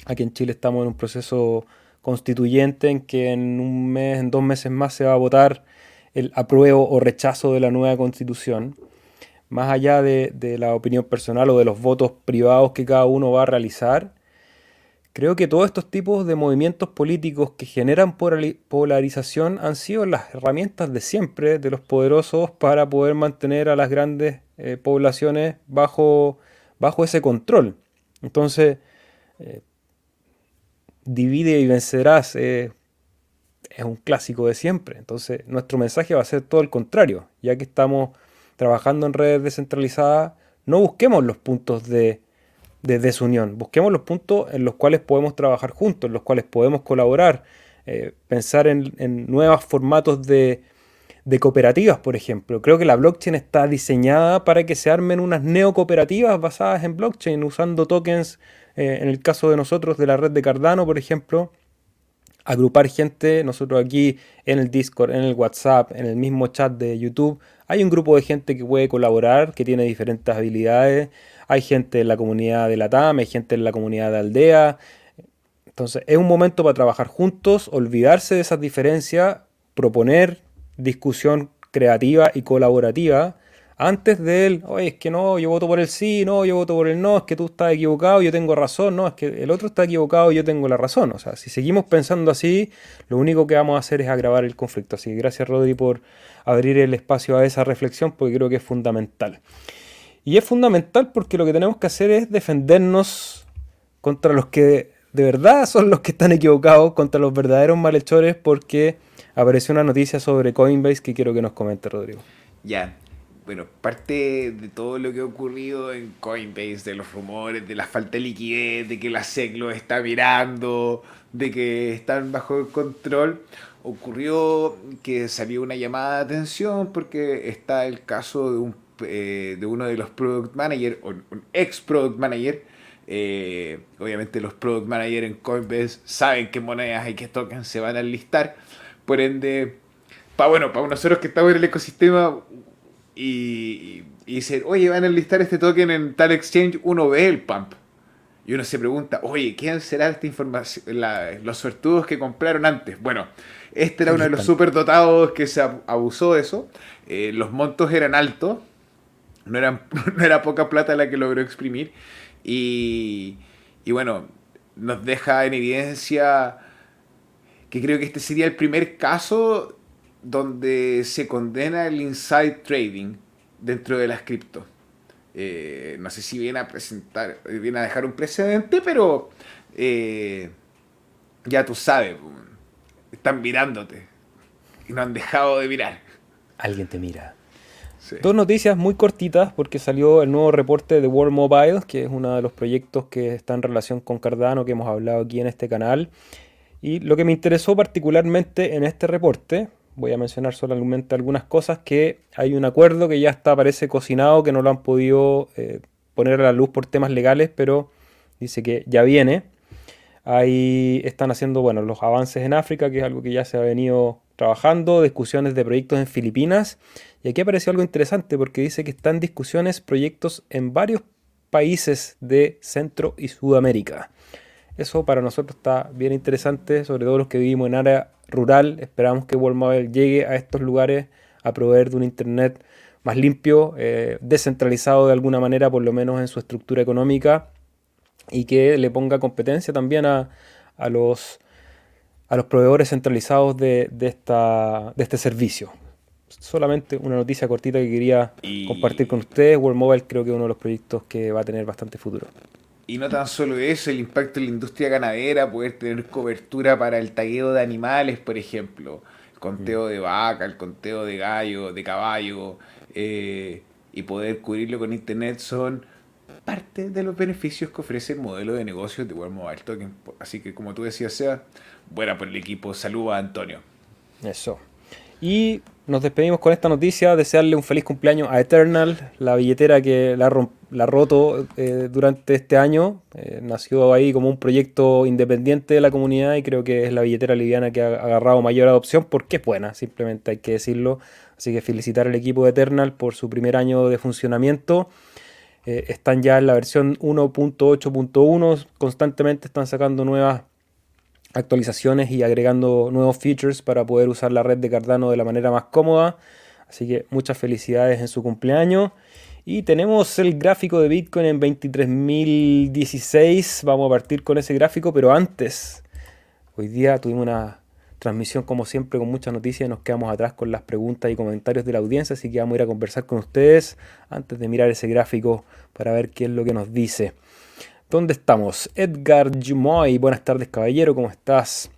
Aquí en Chile estamos en un proceso... constituyente en que en un mes, en 2 meses más se va a votar el apruebo o rechazo de la nueva constitución. Más allá de la opinión personal o de los votos privados que cada uno va a realizar, creo que todos estos tipos de movimientos políticos que generan polarización han sido las herramientas de siempre de los poderosos para poder mantener a las grandes poblaciones bajo ese control. Entonces, divide y vencerás es un clásico de siempre. Entonces nuestro mensaje va a ser todo el contrario, ya que estamos trabajando en redes descentralizadas. No busquemos los puntos de desunión, busquemos los puntos en los cuales podemos trabajar juntos, en los cuales podemos colaborar, pensar en nuevos formatos de cooperativas, por ejemplo. Creo que la blockchain está diseñada para que se armen unas neocooperativas basadas en blockchain, usando tokens, en el caso de nosotros, de la red de Cardano, por ejemplo, agrupar gente. Nosotros aquí en el Discord, en el WhatsApp, en el mismo chat de YouTube, hay un grupo de gente que puede colaborar, que tiene diferentes habilidades. Hay gente en la comunidad de LATAM, hay gente en la comunidad de Aldea. Entonces, es un momento para trabajar juntos, olvidarse de esas diferencias, proponer discusión creativa y colaborativa antes de él, oye, es que no, yo voto por el sí, no, yo voto por el no, es que tú estás equivocado, yo tengo razón, no, es que el otro está equivocado, yo tengo la razón. O sea, si seguimos pensando así, lo único que vamos a hacer es agravar el conflicto. Así que gracias, Rodri, por abrir el espacio a esa reflexión, porque creo que es fundamental. Y es fundamental porque lo que tenemos que hacer es defendernos contra los que de verdad son los que están equivocados, contra los verdaderos malhechores, porque apareció una noticia sobre Coinbase que quiero que nos comente, Rodrigo. Ya, bueno, parte de todo lo que ha ocurrido en Coinbase, de los rumores, de la falta de liquidez, de que la SEC lo está mirando, de que están bajo el control, ocurrió que salió una llamada de atención porque está el caso de, uno de los product managers, un ex product manager. Obviamente los product managers en Coinbase saben qué monedas y qué tokens se van a listar, por ende, para nosotros que estamos en el ecosistema y dicen, oye, van a listar este token en tal exchange, uno ve el pump y uno se pregunta, oye, ¿quién será esta información? Los suertudos que compraron antes. Bueno, este era uno de los superdotados que se abusó de eso. Los montos eran altos, no era poca plata la que logró exprimir. Y bueno, nos deja en evidencia que creo que este sería el primer caso donde se condena el inside trading dentro de las cripto. No sé si viene a dejar un precedente, pero ya tú sabes, están mirándote y no han dejado de mirar. Alguien te mira. Sí. Dos noticias muy cortitas porque salió el nuevo reporte de World Mobile, que es uno de los proyectos que está en relación con Cardano, que hemos hablado aquí en este canal. Y lo que me interesó particularmente en este reporte, voy a mencionar solamente algunas cosas, que hay un acuerdo que ya está, parece cocinado, que no lo han podido poner a la luz por temas legales, pero dice que ya viene. Ahí están haciendo, bueno, los avances en África, que es algo que ya se ha venido trabajando, discusiones de proyectos en Filipinas. Y aquí apareció algo interesante porque dice que están en discusiones proyectos en varios países de Centro y Sudamérica. Eso para nosotros está bien interesante, sobre todo los que vivimos en área rural. Esperamos que World Mobile llegue a estos lugares a proveer de un internet más limpio, descentralizado de alguna manera, por lo menos en su estructura económica, y que le ponga competencia también a los proveedores centralizados de este servicio. Solamente una noticia cortita que quería compartir con ustedes. World Mobile creo que es uno de los proyectos que va a tener bastante futuro. Y no tan solo eso, el impacto en la industria ganadera, poder tener cobertura para el tagueo de animales, por ejemplo, el conteo de vaca, el conteo de gallo, de caballo, y poder cubrirlo con internet son parte de los beneficios que ofrece el modelo de negocios de World Mobile Token. Así que, como tú decías, Seba, buena por el equipo. Saludos a Antonio. Eso. Y nos despedimos con esta noticia, desearle un feliz cumpleaños a Eternal, la billetera que la ha roto durante este año. Nació ahí como un proyecto independiente de la comunidad y creo que es la billetera liviana que ha agarrado mayor adopción porque es buena, simplemente hay que decirlo. Así que felicitar al equipo de Eternal por su primer año de funcionamiento. Están ya en la versión 1.8.1, constantemente están sacando nuevas actualizaciones y agregando nuevos features para poder usar la red de Cardano de la manera más cómoda. Así que muchas felicidades en su cumpleaños. Y tenemos el gráfico de Bitcoin en 23.016. Vamos a partir con ese gráfico, pero antes, hoy día tuvimos una transmisión como siempre con muchas noticias y nos quedamos atrás con las preguntas y comentarios de la audiencia, así que vamos a ir a conversar con ustedes antes de mirar ese gráfico para ver qué es lo que nos dice. ¿Dónde estamos? Edgar Jumoy, buenas tardes caballero, ¿cómo estás?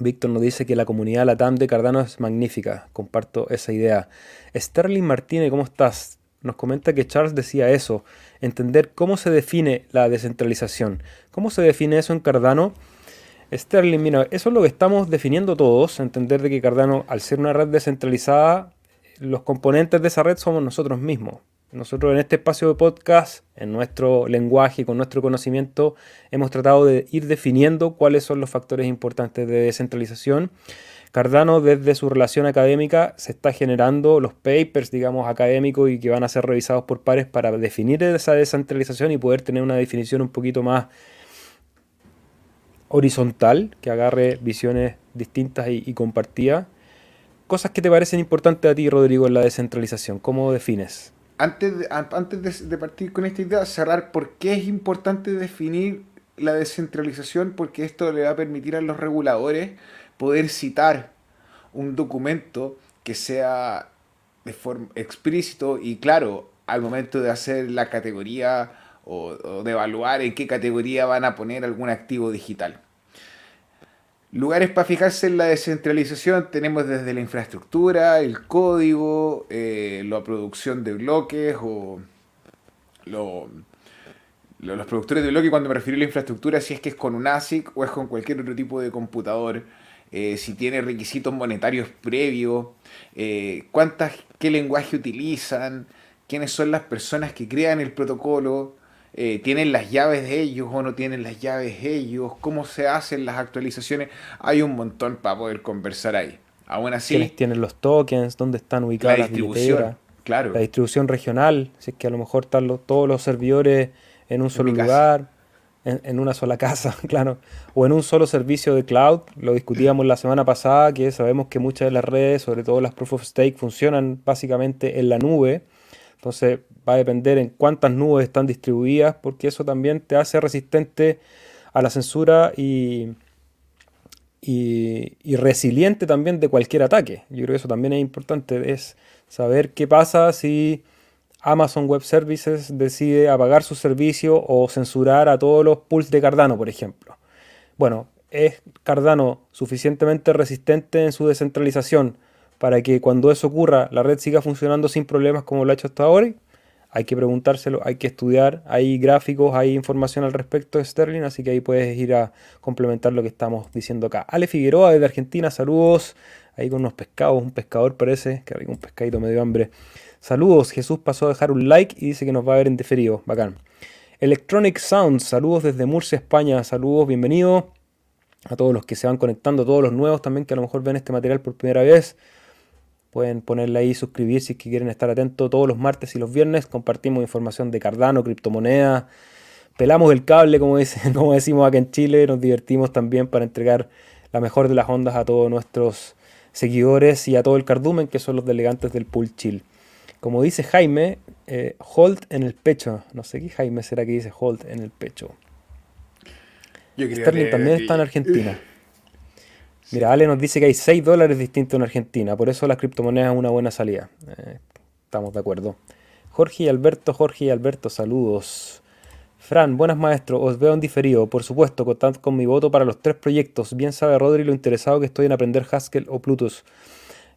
Víctor nos dice que la comunidad LATAM de Cardano es magnífica, comparto esa idea. Sterling Martínez, ¿cómo estás? Nos comenta que Charles decía eso, entender cómo se define la descentralización. ¿Cómo se define eso en Cardano? Sterling, mira, eso es lo que estamos definiendo todos, entender de que Cardano, al ser una red descentralizada, los componentes de esa red somos nosotros mismos. Nosotros en este espacio de podcast, en nuestro lenguaje y con nuestro conocimiento, hemos tratado de ir definiendo cuáles son los factores importantes de descentralización. Cardano, desde su relación académica, se está generando los papers, digamos, académicos y que van a ser revisados por pares para definir esa descentralización y poder tener una definición un poquito más horizontal, que agarre visiones distintas y compartidas. Cosas que te parecen importantes a ti, Rodrigo, en la descentralización. ¿Cómo defines? Antes de partir con esta idea, cerrar por qué es importante definir la descentralización, porque esto le va a permitir a los reguladores poder citar un documento que sea de forma explícito y claro al momento de hacer la categoría o de evaluar en qué categoría van a poner algún activo digital. Lugares para fijarse en la descentralización tenemos desde la infraestructura, el código, la producción de bloques o los productores de bloques. Cuando me refiero a la infraestructura, si es que es con un ASIC o es con cualquier otro tipo de computador, si tiene requisitos monetarios previos, qué lenguaje utilizan, quiénes son las personas que crean el protocolo, tienen las llaves de ellos o no tienen las llaves de ellos, cómo se hacen las actualizaciones. Hay un montón para poder conversar ahí. Aún así, ¿quiénes tienen los tokens? ¿Dónde están ubicadas las billeteras? Claro. La distribución regional, si es que a lo mejor están todos los servidores en un solo lugar, en una sola casa, claro, o en un solo servicio de cloud. Lo discutíamos la semana pasada, que sabemos que muchas de las redes, sobre todo las Proof of Stake, funcionan básicamente en la nube. Entonces va a depender en cuántas nubes están distribuidas, porque eso también te hace resistente a la censura y resiliente también de cualquier ataque. Yo creo que eso también es importante, es saber qué pasa si Amazon Web Services decide apagar su servicio o censurar a todos los pools de Cardano, por ejemplo. Bueno, ¿es Cardano suficientemente resistente en su descentralización para que cuando eso ocurra la red siga funcionando sin problemas como lo ha hecho hasta ahora? Hay que preguntárselo, hay que estudiar, hay gráficos, hay información al respecto de Sterling, así que ahí puedes ir a complementar lo que estamos diciendo acá. Ale Figueroa desde Argentina, saludos, ahí con unos pescados, un pescador parece, que rico, un pescadito, me dio hambre. Saludos, Jesús pasó a dejar un like y dice que nos va a ver en deferido, bacán. Electronic Sounds, saludos desde Murcia, España, saludos, bienvenido a todos los que se van conectando, a todos los nuevos también que a lo mejor ven este material por primera vez. Pueden ponerle ahí suscribir si es que quieren estar atentos. Todos los martes y los viernes compartimos información de Cardano, criptomonedas. Pelamos el cable, como decimos acá en Chile. Nos divertimos también para entregar la mejor de las ondas a todos nuestros seguidores y a todo el cardumen, que son los delegantes del Pool Chill. Como dice Jaime, hold en el pecho. No sé qué Jaime será que dice hold en el pecho. Sterling también está en Argentina. Mira, Ale nos dice que hay $6 distintos en Argentina, por eso las criptomonedas es una buena salida. Estamos de acuerdo. Jorge y Alberto, saludos. Fran, buenas maestro, os veo en diferido. Por supuesto, contad con mi voto para los tres proyectos. Bien sabe Rodri lo interesado que estoy en aprender Haskell o Plutus.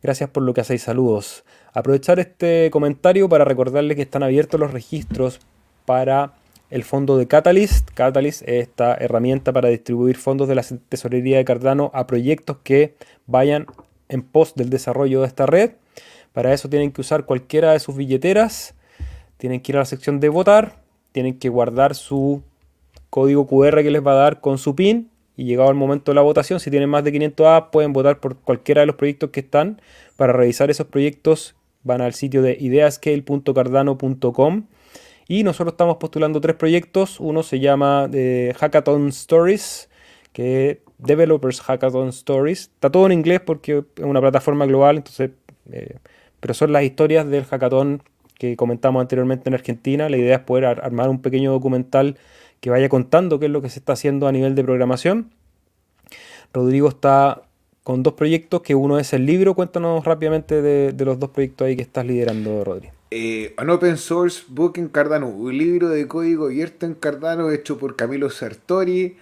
Gracias por lo que hacéis, saludos. Aprovechar este comentario para recordarle que están abiertos los registros para el fondo de Catalyst. Catalyst es esta herramienta para distribuir fondos de la tesorería de Cardano a proyectos que vayan en pos del desarrollo de esta red. Para eso tienen que usar cualquiera de sus billeteras, tienen que ir a la sección de votar, tienen que guardar su código QR que les va a dar con su PIN, y llegado el momento de la votación, si tienen más de 500 apps, pueden votar por cualquiera de los proyectos que están. Para revisar esos proyectos van al sitio de ideascale.cardano.com. Y nosotros estamos postulando tres proyectos. Uno se llama Hackathon Stories, que Developers Hackathon Stories. Está todo en inglés porque es una plataforma global, entonces, pero son las historias del hackathon que comentamos anteriormente en Argentina. La idea es poder armar un pequeño documental que vaya contando qué es lo que se está haciendo a nivel de programación. Rodrigo está con dos proyectos, que uno es el libro. Cuéntanos rápidamente de los dos proyectos ahí que estás liderando, Rodri. An Open Source Book in Cardano, un libro de código abierto en Cardano hecho por Camilo Sartori,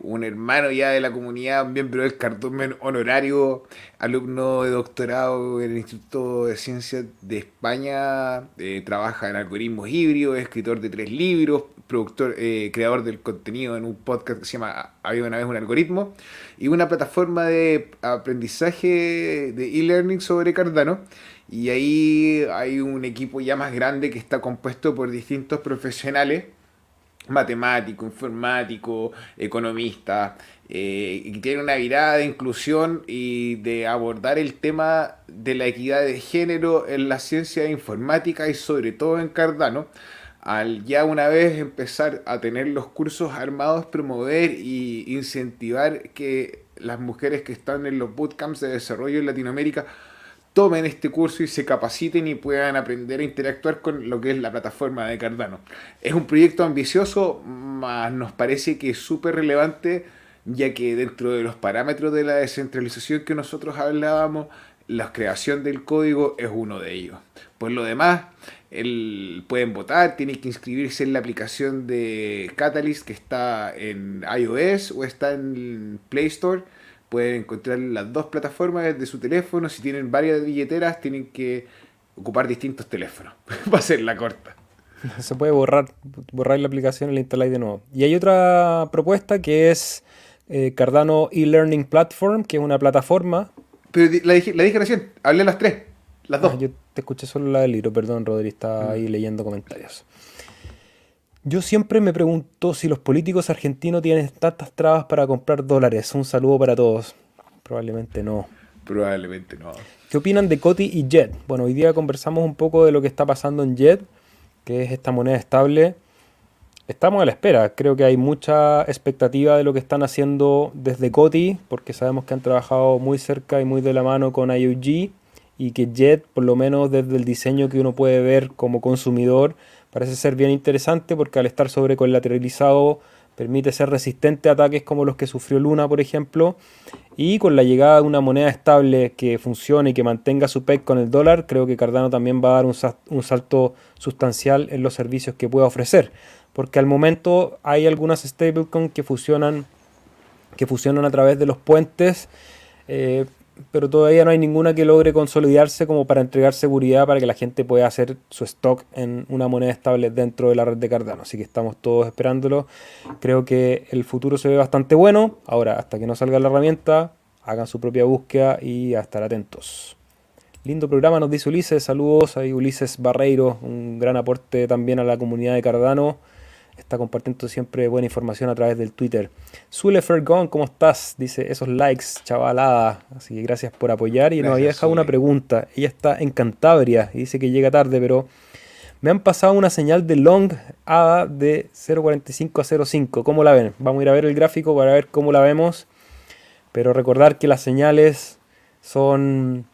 un hermano ya de la comunidad, miembro del cardumen honorario, alumno de doctorado en el Instituto de Ciencias de España, trabaja en algoritmos híbridos, es escritor de 3 libros, productor, creador del contenido en un podcast que se llama Había una vez un algoritmo, y una plataforma de aprendizaje de e-learning sobre Cardano. Y ahí hay un equipo ya más grande que está compuesto por distintos profesionales, matemático, informático, economista, y tiene una mirada de inclusión y de abordar el tema de la equidad de género en la ciencia informática y sobre todo en Cardano. Al ya una vez empezar a tener los cursos armados, promover e incentivar que las mujeres que están en los bootcamps de desarrollo en Latinoamérica tomen este curso y se capaciten y puedan aprender a interactuar con lo que es la plataforma de Cardano. Es un proyecto ambicioso, mas nos parece que es súper relevante, ya que dentro de los parámetros de la descentralización que nosotros hablábamos, la creación del código es uno de ellos. Por lo demás, pueden votar, tienen que inscribirse en la aplicación de Catalyst que está en iOS o está en Play Store. Pueden encontrar las dos plataformas desde su teléfono. Si tienen varias billeteras, tienen que ocupar distintos teléfonos. Va a ser la corta. Se puede borrar la aplicación y la instaláis de nuevo. Y hay otra propuesta que es Cardano e-learning platform, que es una plataforma. Pero la dije recién, hablé las tres, las dos. Yo te escuché solo la del libro, perdón, Rodri, está ahí leyendo comentarios. Yo siempre me pregunto si los políticos argentinos tienen tantas trabas para comprar dólares. Un saludo para todos. Probablemente no. Probablemente no. ¿Qué opinan de Coti y Djed? Bueno, hoy día conversamos un poco de lo que está pasando en Djed, que es esta moneda estable. Estamos a la espera, creo que hay mucha expectativa de lo que están haciendo desde Coti, porque sabemos que han trabajado muy cerca y muy de la mano con IOHK, y que Djed, por lo menos desde el diseño que uno puede ver como consumidor, parece ser bien interesante, porque al estar sobrecolateralizado permite ser resistente a ataques como los que sufrió Luna, por ejemplo, y con la llegada de una moneda estable que funcione y que mantenga su peg con el dólar, creo que Cardano también va a dar un salto sustancial en los servicios que pueda ofrecer, porque al momento hay algunas stablecoins que fusionan a través de los puentes, pero todavía no hay ninguna que logre consolidarse como para entregar seguridad para que la gente pueda hacer su stock en una moneda estable dentro de la red de Cardano. Así que estamos todos esperándolo. Creo que el futuro se ve bastante bueno. Ahora, hasta que no salga la herramienta, hagan su propia búsqueda y a estar atentos. Lindo programa, nos dice Ulises. Saludos ahí, Ulises Barreiro. Un gran aporte también a la comunidad de Cardano. Está compartiendo siempre buena información a través del Twitter. Zule Fergon, ¿cómo estás? Dice, esos likes, chavalada. Así que gracias por apoyar. Y gracias, nos había dejado Zule una pregunta. Ella está en Cantabria y dice que llega tarde, pero me han pasado una señal de long ADA de 0.45 a 0.5. ¿Cómo la ven? Vamos a ir a ver el gráfico para ver cómo la vemos. Pero recordar que las señales son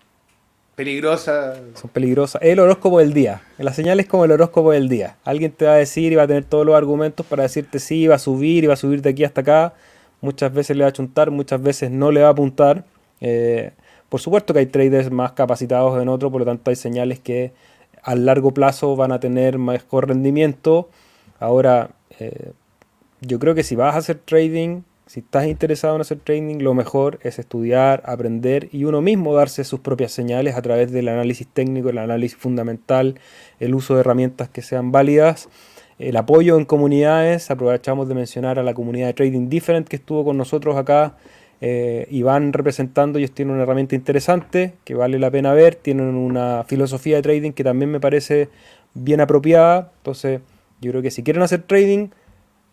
peligrosas. Son peligrosas. El horóscopo del día. La señal es como el horóscopo del día. Alguien te va a decir y va a tener todos los argumentos para decirte sí, va a subir de aquí hasta acá. Muchas veces le va a chuntar, muchas veces no le va a apuntar. Por supuesto que hay traders más capacitados en otro, por lo tanto hay señales que a largo plazo van a tener mejor rendimiento. Ahora, yo creo que si vas a hacer trading, si estás interesado en hacer trading, lo mejor es estudiar, aprender y uno mismo darse sus propias señales a través del análisis técnico, el análisis fundamental, el uso de herramientas que sean válidas, el apoyo en comunidades. Aprovechamos de mencionar a la comunidad de Trading Different que estuvo con nosotros acá y van representando. Ellos tienen una herramienta interesante que vale la pena ver, tienen una filosofía de trading que también me parece bien apropiada. Entonces yo creo que si quieren hacer trading,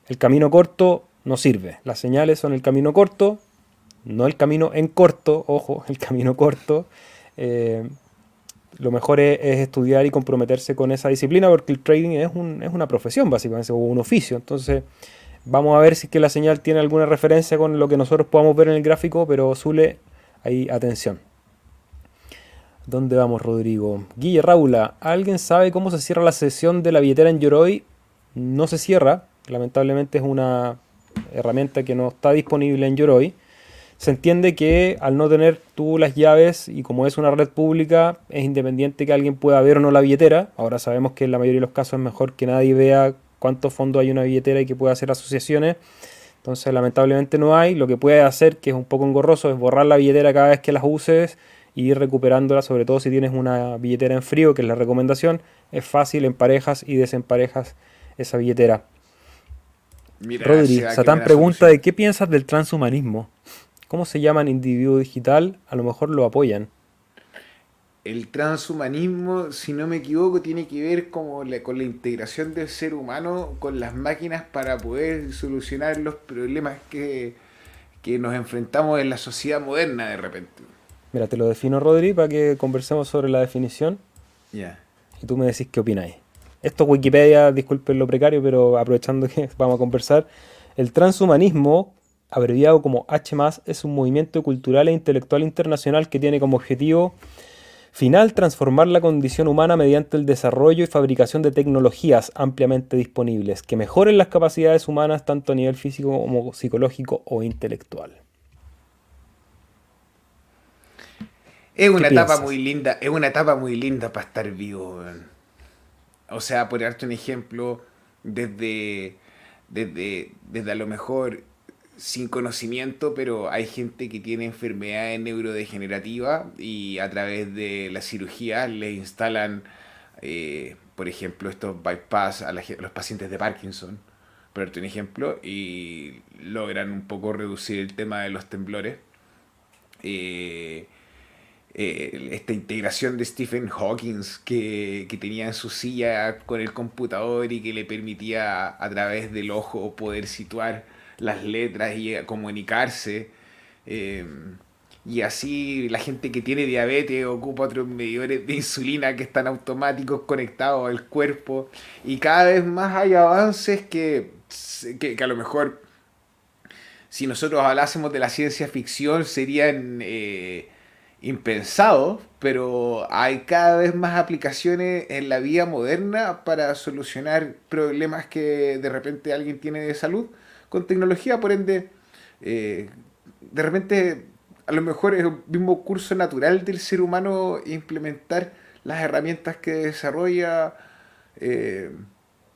el camino corto no sirve. Las señales son el camino corto, no el camino en corto, ojo, el camino corto. Lo mejor es estudiar y comprometerse con esa disciplina, porque el trading es una profesión básicamente, o un oficio. Entonces vamos a ver si es que la señal tiene alguna referencia con lo que nosotros podamos ver en el gráfico, pero Zule, ahí atención. ¿Dónde vamos, Rodrigo? Guille Raula, ¿alguien sabe cómo se cierra la sesión de la billetera en Yoroi? No se cierra, lamentablemente es una herramienta que no está disponible en Yoroi. Se entiende que al no tener tú las llaves y como es una red pública, es independiente que alguien pueda ver o no la billetera. Ahora sabemos que en la mayoría de los casos es mejor que nadie vea cuántos fondos hay en una billetera y que pueda hacer asociaciones. Entonces lamentablemente no hay. Lo que puede hacer, que es un poco engorroso, es borrar la billetera cada vez que las uses e ir recuperándola, sobre todo si tienes una billetera en frío, que es la recomendación. Es fácil, emparejas y desemparejas esa billetera. Mira, Rodri, Satán pregunta de qué piensas del transhumanismo. ¿Cómo se llaman Individuo Digital? A lo mejor lo apoyan. El transhumanismo, si no me equivoco, tiene que ver con la integración del ser humano con las máquinas para poder solucionar los problemas que nos enfrentamos en la sociedad moderna de repente. Mira, te lo defino, Rodri, para que conversemos sobre la definición. Ya. Y tú me decís qué opináis. Esto es Wikipedia, disculpen lo precario, pero aprovechando que vamos a conversar. El transhumanismo, abreviado como H+, es un movimiento cultural e intelectual internacional que tiene como objetivo final transformar la condición humana mediante el desarrollo y fabricación de tecnologías ampliamente disponibles que mejoren las capacidades humanas tanto a nivel físico como psicológico o intelectual. Es una etapa muy linda, es una etapa muy linda para estar vivo, man. O sea, por darte un ejemplo, desde a lo mejor sin conocimiento, pero hay gente que tiene enfermedades neurodegenerativas y a través de las cirugías les instalan, por ejemplo, estos bypass a los pacientes de Parkinson, por darte un ejemplo, y logran un poco reducir el tema de los temblores. Esta integración de Stephen Hawking que tenía en su silla con el computador y que le permitía a través del ojo poder situar las letras y comunicarse, y así la gente que tiene diabetes ocupa otros medidores de insulina que están automáticos conectados al cuerpo, y cada vez más hay avances que a lo mejor si nosotros hablásemos de la ciencia ficción serían impensados, pero hay cada vez más aplicaciones en la vida moderna para solucionar problemas que de repente alguien tiene de salud con tecnología. Por ende, de repente a lo mejor es el mismo curso natural del ser humano implementar las herramientas que desarrolla,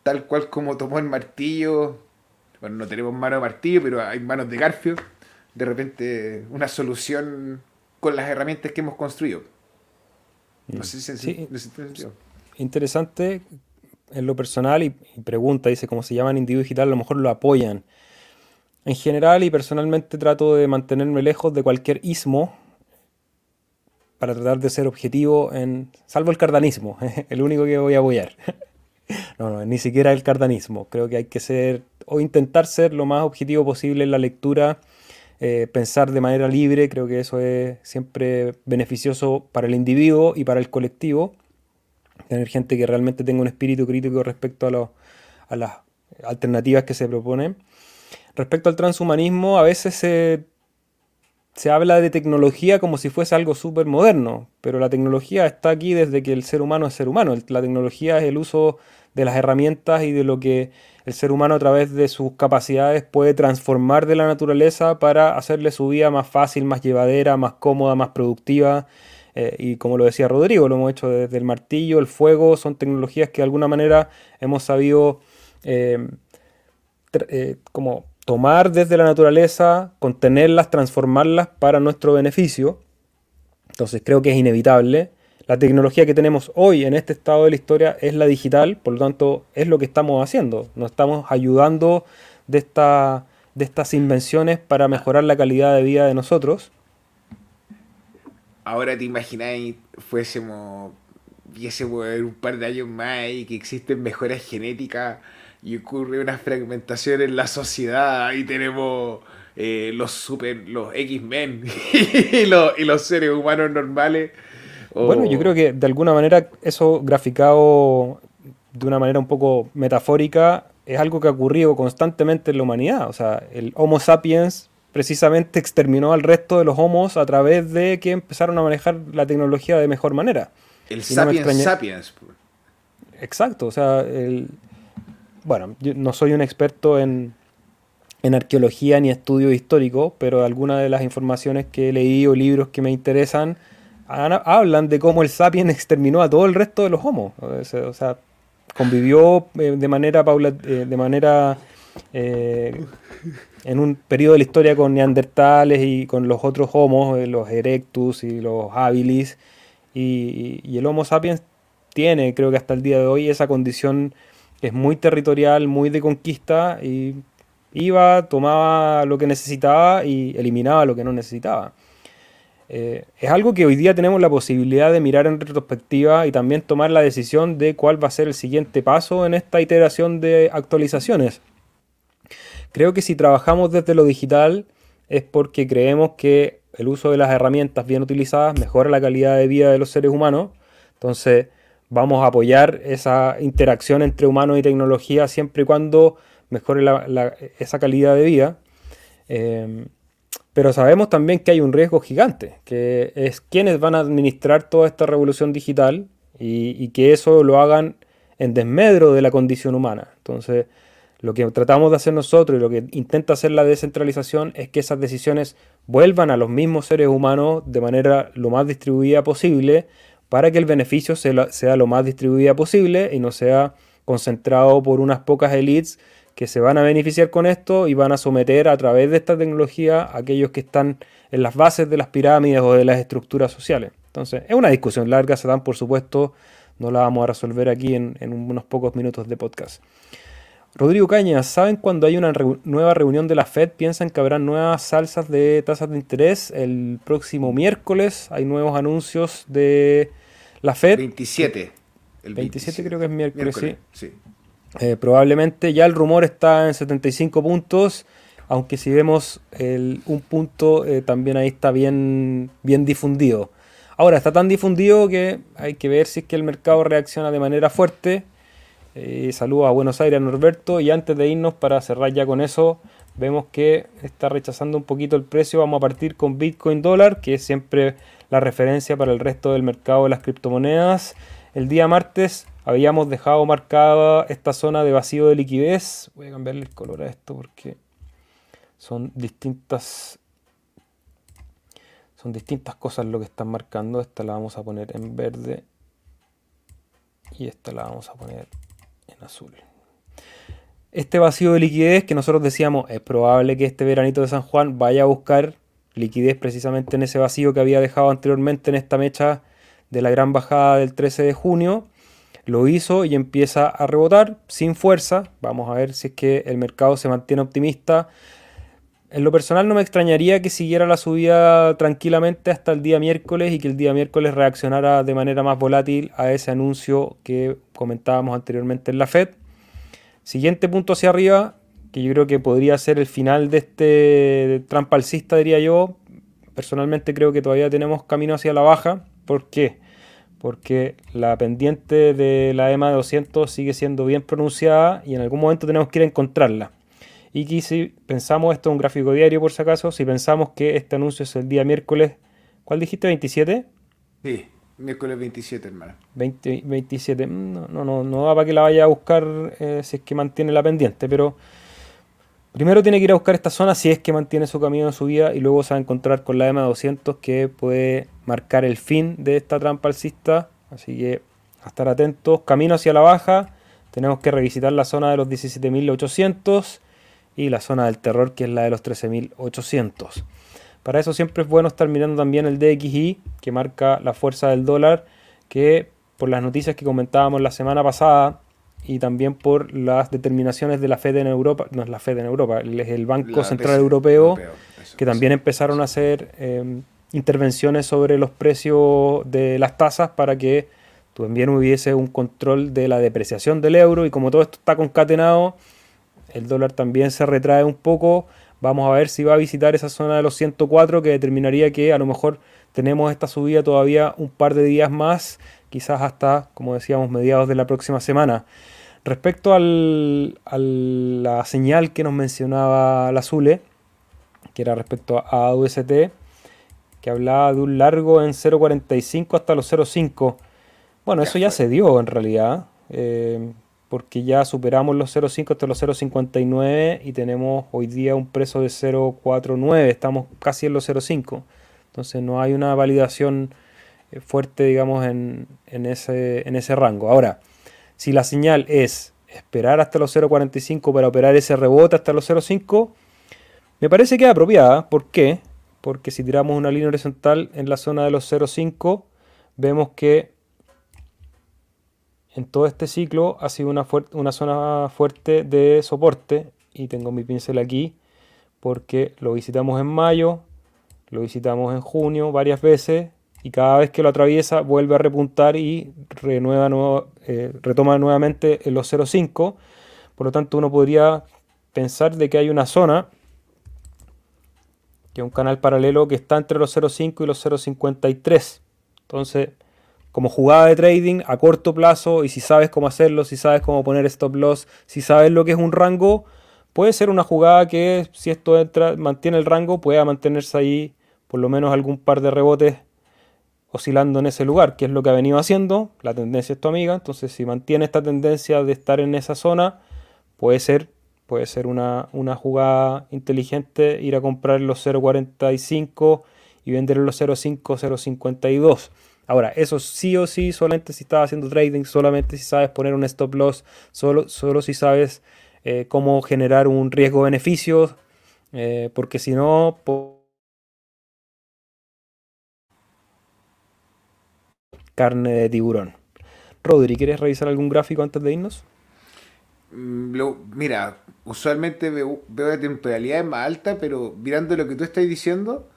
tal cual como tomó el martillo. Bueno, no tenemos mano de martillo, pero hay manos de garfio. De repente una solución con las herramientas que hemos construido. No sé si interesante en lo personal, y pregunta, dice, como se llama en Individuo Digital, a lo mejor lo apoyan. En general y personalmente trato de mantenerme lejos de cualquier ismo para tratar de ser objetivo, salvo el cardanismo, el único que voy a apoyar. No, ni siquiera el cardanismo. Creo que hay que ser o intentar ser lo más objetivo posible en la lectura, pensar de manera libre. Creo que eso es siempre beneficioso para el individuo y para el colectivo. Tener gente que realmente tenga un espíritu crítico respecto a las alternativas que se proponen. Respecto al transhumanismo, a veces se habla de tecnología como si fuese algo súper moderno, pero la tecnología está aquí desde que el ser humano es ser humano. La tecnología es el uso de las herramientas y de lo que el ser humano a través de sus capacidades puede transformar de la naturaleza para hacerle su vida más fácil, más llevadera, más cómoda, más productiva. Y como lo decía Rodrigo, lo hemos hecho desde el martillo, el fuego. Son tecnologías que de alguna manera hemos sabido como tomar desde la naturaleza, contenerlas, transformarlas para nuestro beneficio. Entonces creo que es inevitable. La tecnología que tenemos hoy en este estado de la historia es la digital, por lo tanto es lo que estamos haciendo. Nos estamos ayudando de estas invenciones para mejorar la calidad de vida de nosotros. Ahora, te imagináis, viésemos un par de años más y que existen mejoras genéticas y ocurre una fragmentación en la sociedad y tenemos los X-Men y los seres humanos normales. Bueno, yo creo que de alguna manera eso, graficado de una manera un poco metafórica, es algo que ha ocurrido constantemente en la humanidad. O sea, el Homo sapiens precisamente exterminó al resto de los homos a través de que empezaron a manejar la tecnología de mejor manera. El sapiens sapiens. Exacto, o sea, bueno, yo no soy un experto en arqueología ni estudio histórico, pero algunas de las informaciones que he leído, libros que me interesan, hablan de cómo el sapiens exterminó a todo el resto de los homos. O sea, convivió en un periodo de la historia con neandertales y con los otros homos, los erectus y los habilis, y el Homo sapiens tiene, creo que hasta el día de hoy, esa condición. Es muy territorial, muy de conquista, y iba, tomaba lo que necesitaba y eliminaba lo que no necesitaba. Es algo que hoy día tenemos la posibilidad de mirar en retrospectiva y también tomar la decisión de cuál va a ser el siguiente paso en esta iteración de actualizaciones. Creo que si trabajamos desde lo digital es porque creemos que el uso de las herramientas bien utilizadas mejora la calidad de vida de los seres humanos. Entonces vamos a apoyar esa interacción entre humanos y tecnología siempre y cuando mejore esa calidad de vida. Pero sabemos también que hay un riesgo gigante, que es quienes van a administrar toda esta revolución digital y que eso lo hagan en desmedro de la condición humana. Entonces, lo que tratamos de hacer nosotros y lo que intenta hacer la descentralización es que esas decisiones vuelvan a los mismos seres humanos de manera lo más distribuida posible, para que el beneficio sea lo más distribuida posible y no sea concentrado por unas pocas élites que se van a beneficiar con esto y van a someter a través de esta tecnología a aquellos que están en las bases de las pirámides o de las estructuras sociales. Entonces, es una discusión larga, Satán, por supuesto, no la vamos a resolver aquí en unos pocos minutos de podcast. Rodrigo Cañas, ¿saben cuando hay una nueva reunión de la Fed? ¿Piensan que habrá nuevas alzas de tasas de interés? El próximo miércoles hay nuevos anuncios de la Fed. 27. El 27 creo que es miércoles sí. Probablemente ya el rumor está en 75 puntos, aunque si vemos un punto también ahí está bien difundido. Ahora, está tan difundido que hay que ver si es que el mercado reacciona de manera fuerte. Saludos a Buenos Aires, a Norberto. Y antes de irnos, para cerrar ya con eso, vemos que está rechazando un poquito el precio. Vamos a partir con Bitcoin dólar, que es siempre la referencia para el resto del mercado de las criptomonedas. El día martes habíamos dejado marcada esta zona de vacío de liquidez. Voy a cambiarle el color a esto porque son distintas cosas lo que están marcando. Esta la vamos a poner en verde y esta la vamos a poner en azul. Este vacío de liquidez que nosotros decíamos, es probable que este veranito de San Juan vaya a buscar liquidez precisamente en ese vacío que había dejado anteriormente en esta mecha de la gran bajada del 13 de junio. Lo hizo y empieza a rebotar sin fuerza. Vamos a ver si es que el mercado se mantiene optimista. En lo personal no me extrañaría que siguiera la subida tranquilamente hasta el día miércoles y que el día miércoles reaccionara de manera más volátil a ese anuncio que comentábamos anteriormente en la Fed. Siguiente punto hacia arriba, que yo creo que podría ser el final de este trampa alcista, diría yo. Personalmente creo que todavía tenemos camino hacia la baja. ¿Por qué? Porque la pendiente de la EMA 200 sigue siendo bien pronunciada y en algún momento tenemos que ir a encontrarla. Y que si pensamos, esto es un gráfico diario por si acaso, si pensamos que este anuncio es el día miércoles, ¿cuál dijiste? ¿27? Sí, miércoles 27, hermano. 27, no da para que la vaya a buscar si es que mantiene la pendiente, pero primero tiene que ir a buscar esta zona si es que mantiene su camino en su vida y luego se va a encontrar con la EMA 200 que puede marcar el fin de esta trampa alcista, así que a estar atentos. Camino hacia la baja, tenemos que revisitar la zona de los 17.800, y la zona del terror, que es la de los 13.800. Para eso siempre es bueno estar mirando también el DXY, que marca la fuerza del dólar, que por las noticias que comentábamos la semana pasada y también por las determinaciones de la Fed en Europa, no es la Fed en Europa, es el Banco Central Europeo, que también empezaron a hacer intervenciones sobre los precios de las tasas para que también hubiese un control de la depreciación del euro, y como todo esto está concatenado, el dólar también se retrae un poco. Vamos a ver si va a visitar esa zona de los 104, que determinaría que a lo mejor tenemos esta subida todavía un par de días más, quizás hasta, como decíamos, mediados de la próxima semana. Respecto a la señal que nos mencionaba la Zule, que era respecto a AUST, que hablaba de un largo en 0.45 hasta los 0.5. Bueno, eso ya se dio en realidad. Porque ya superamos los 0.5 hasta los 0.59 y tenemos hoy día un precio de 0.49, estamos casi en los 0.5. Entonces no hay una validación fuerte, digamos, en ese rango. Ahora, si la señal es esperar hasta los 0.45 para operar ese rebote hasta los 0.5, me parece que es apropiada. ¿Por qué? Porque si tiramos una línea horizontal en la zona de los 0.5, vemos que en todo este ciclo ha sido una zona fuerte de soporte, y tengo mi pincel aquí porque lo visitamos en mayo, lo visitamos en junio varias veces y cada vez que lo atraviesa vuelve a repuntar y retoma nuevamente en los 0.5. Por lo tanto, uno podría pensar de que hay una zona, que es un canal paralelo que está entre los 0.5 y los 0.53. Entonces, como jugada de trading a corto plazo, y si sabes cómo hacerlo, si sabes cómo poner stop loss, si sabes lo que es un rango, puede ser una jugada que, si esto entra, mantiene el rango, pueda mantenerse ahí por lo menos algún par de rebotes oscilando en ese lugar, que es lo que ha venido haciendo. La tendencia es tu amiga, entonces si mantiene esta tendencia de estar en esa zona, puede ser puede ser una jugada inteligente ir a comprar los 0.45 y vender los 0.5, 0.52. Ahora, eso sí o sí, solamente si estás haciendo trading, solamente si sabes poner un stop loss, solo si sabes cómo generar un riesgo-beneficio, porque si no... Carne de tiburón. Rodri, ¿quieres revisar algún gráfico antes de irnos? Mira, usualmente veo la temporalidad más alta, pero mirando lo que tú estás diciendo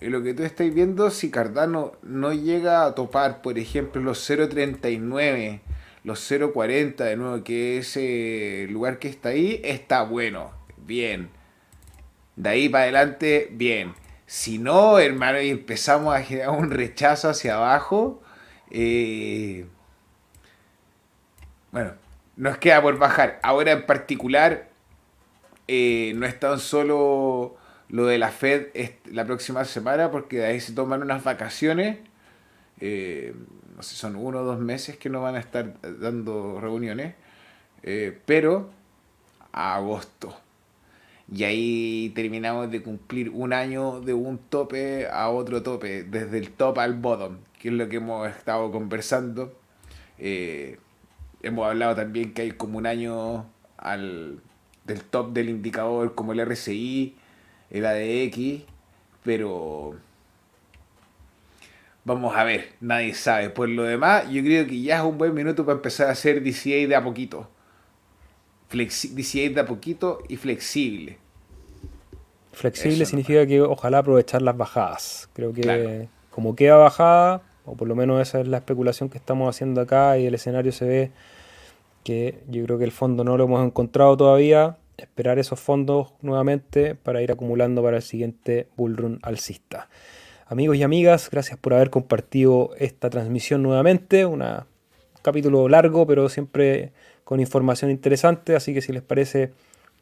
y lo que tú estás viendo, si Cardano no llega a topar, por ejemplo, los 0.39, los 0.40, de nuevo, que ese lugar que está ahí, está bueno, bien. De ahí para adelante, bien. Si no, hermano, y empezamos a generar un rechazo hacia abajo, bueno, nos queda por bajar. Ahora en particular, no es tan solo lo de la Fed la próxima semana, porque de ahí se toman unas vacaciones, no sé, son 1 o 2 meses que no van a estar dando reuniones, pero a agosto. Y ahí terminamos de cumplir un año de un tope a otro tope, desde el top al bottom, que es lo que hemos estado conversando. Hemos hablado también que hay como un año del top del indicador, como el RSI, el ADX, pero vamos a ver, nadie sabe. Por lo demás, yo creo que ya es un buen minuto para empezar a hacer DCA de a poquito. DCA de a poquito y flexible. Flexible eso significa que ojalá aprovechar las bajadas. Creo que claro, como queda bajada, o por lo menos esa es la especulación que estamos haciendo acá, y el escenario se ve que yo creo que el fondo no lo hemos encontrado todavía. Esperar esos fondos nuevamente para ir acumulando para el siguiente bull run alcista. Amigos y amigas, gracias por haber compartido esta transmisión nuevamente. Un capítulo largo, pero siempre con información interesante, así que si les parece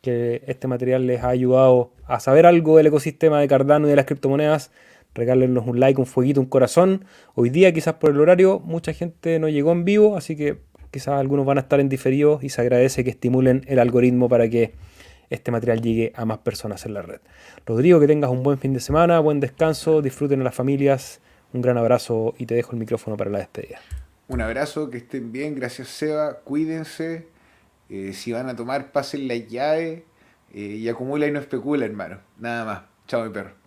que este material les ha ayudado a saber algo del ecosistema de Cardano y de las criptomonedas, regálenos un like, un fueguito, un corazón. Hoy día, quizás por el horario, mucha gente no llegó en vivo, así que quizás algunos van a estar en diferido, y se agradece que estimulen el algoritmo para que este material llegue a más personas en la red. Rodrigo, que tengas un buen fin de semana, buen descanso, disfruten a las familias, un gran abrazo y te dejo el micrófono para la despedida. Un abrazo, que estén bien, gracias Seba, cuídense, si van a tomar, pasen la llave, y acumula y no especula, hermano, nada más, chao mi perro.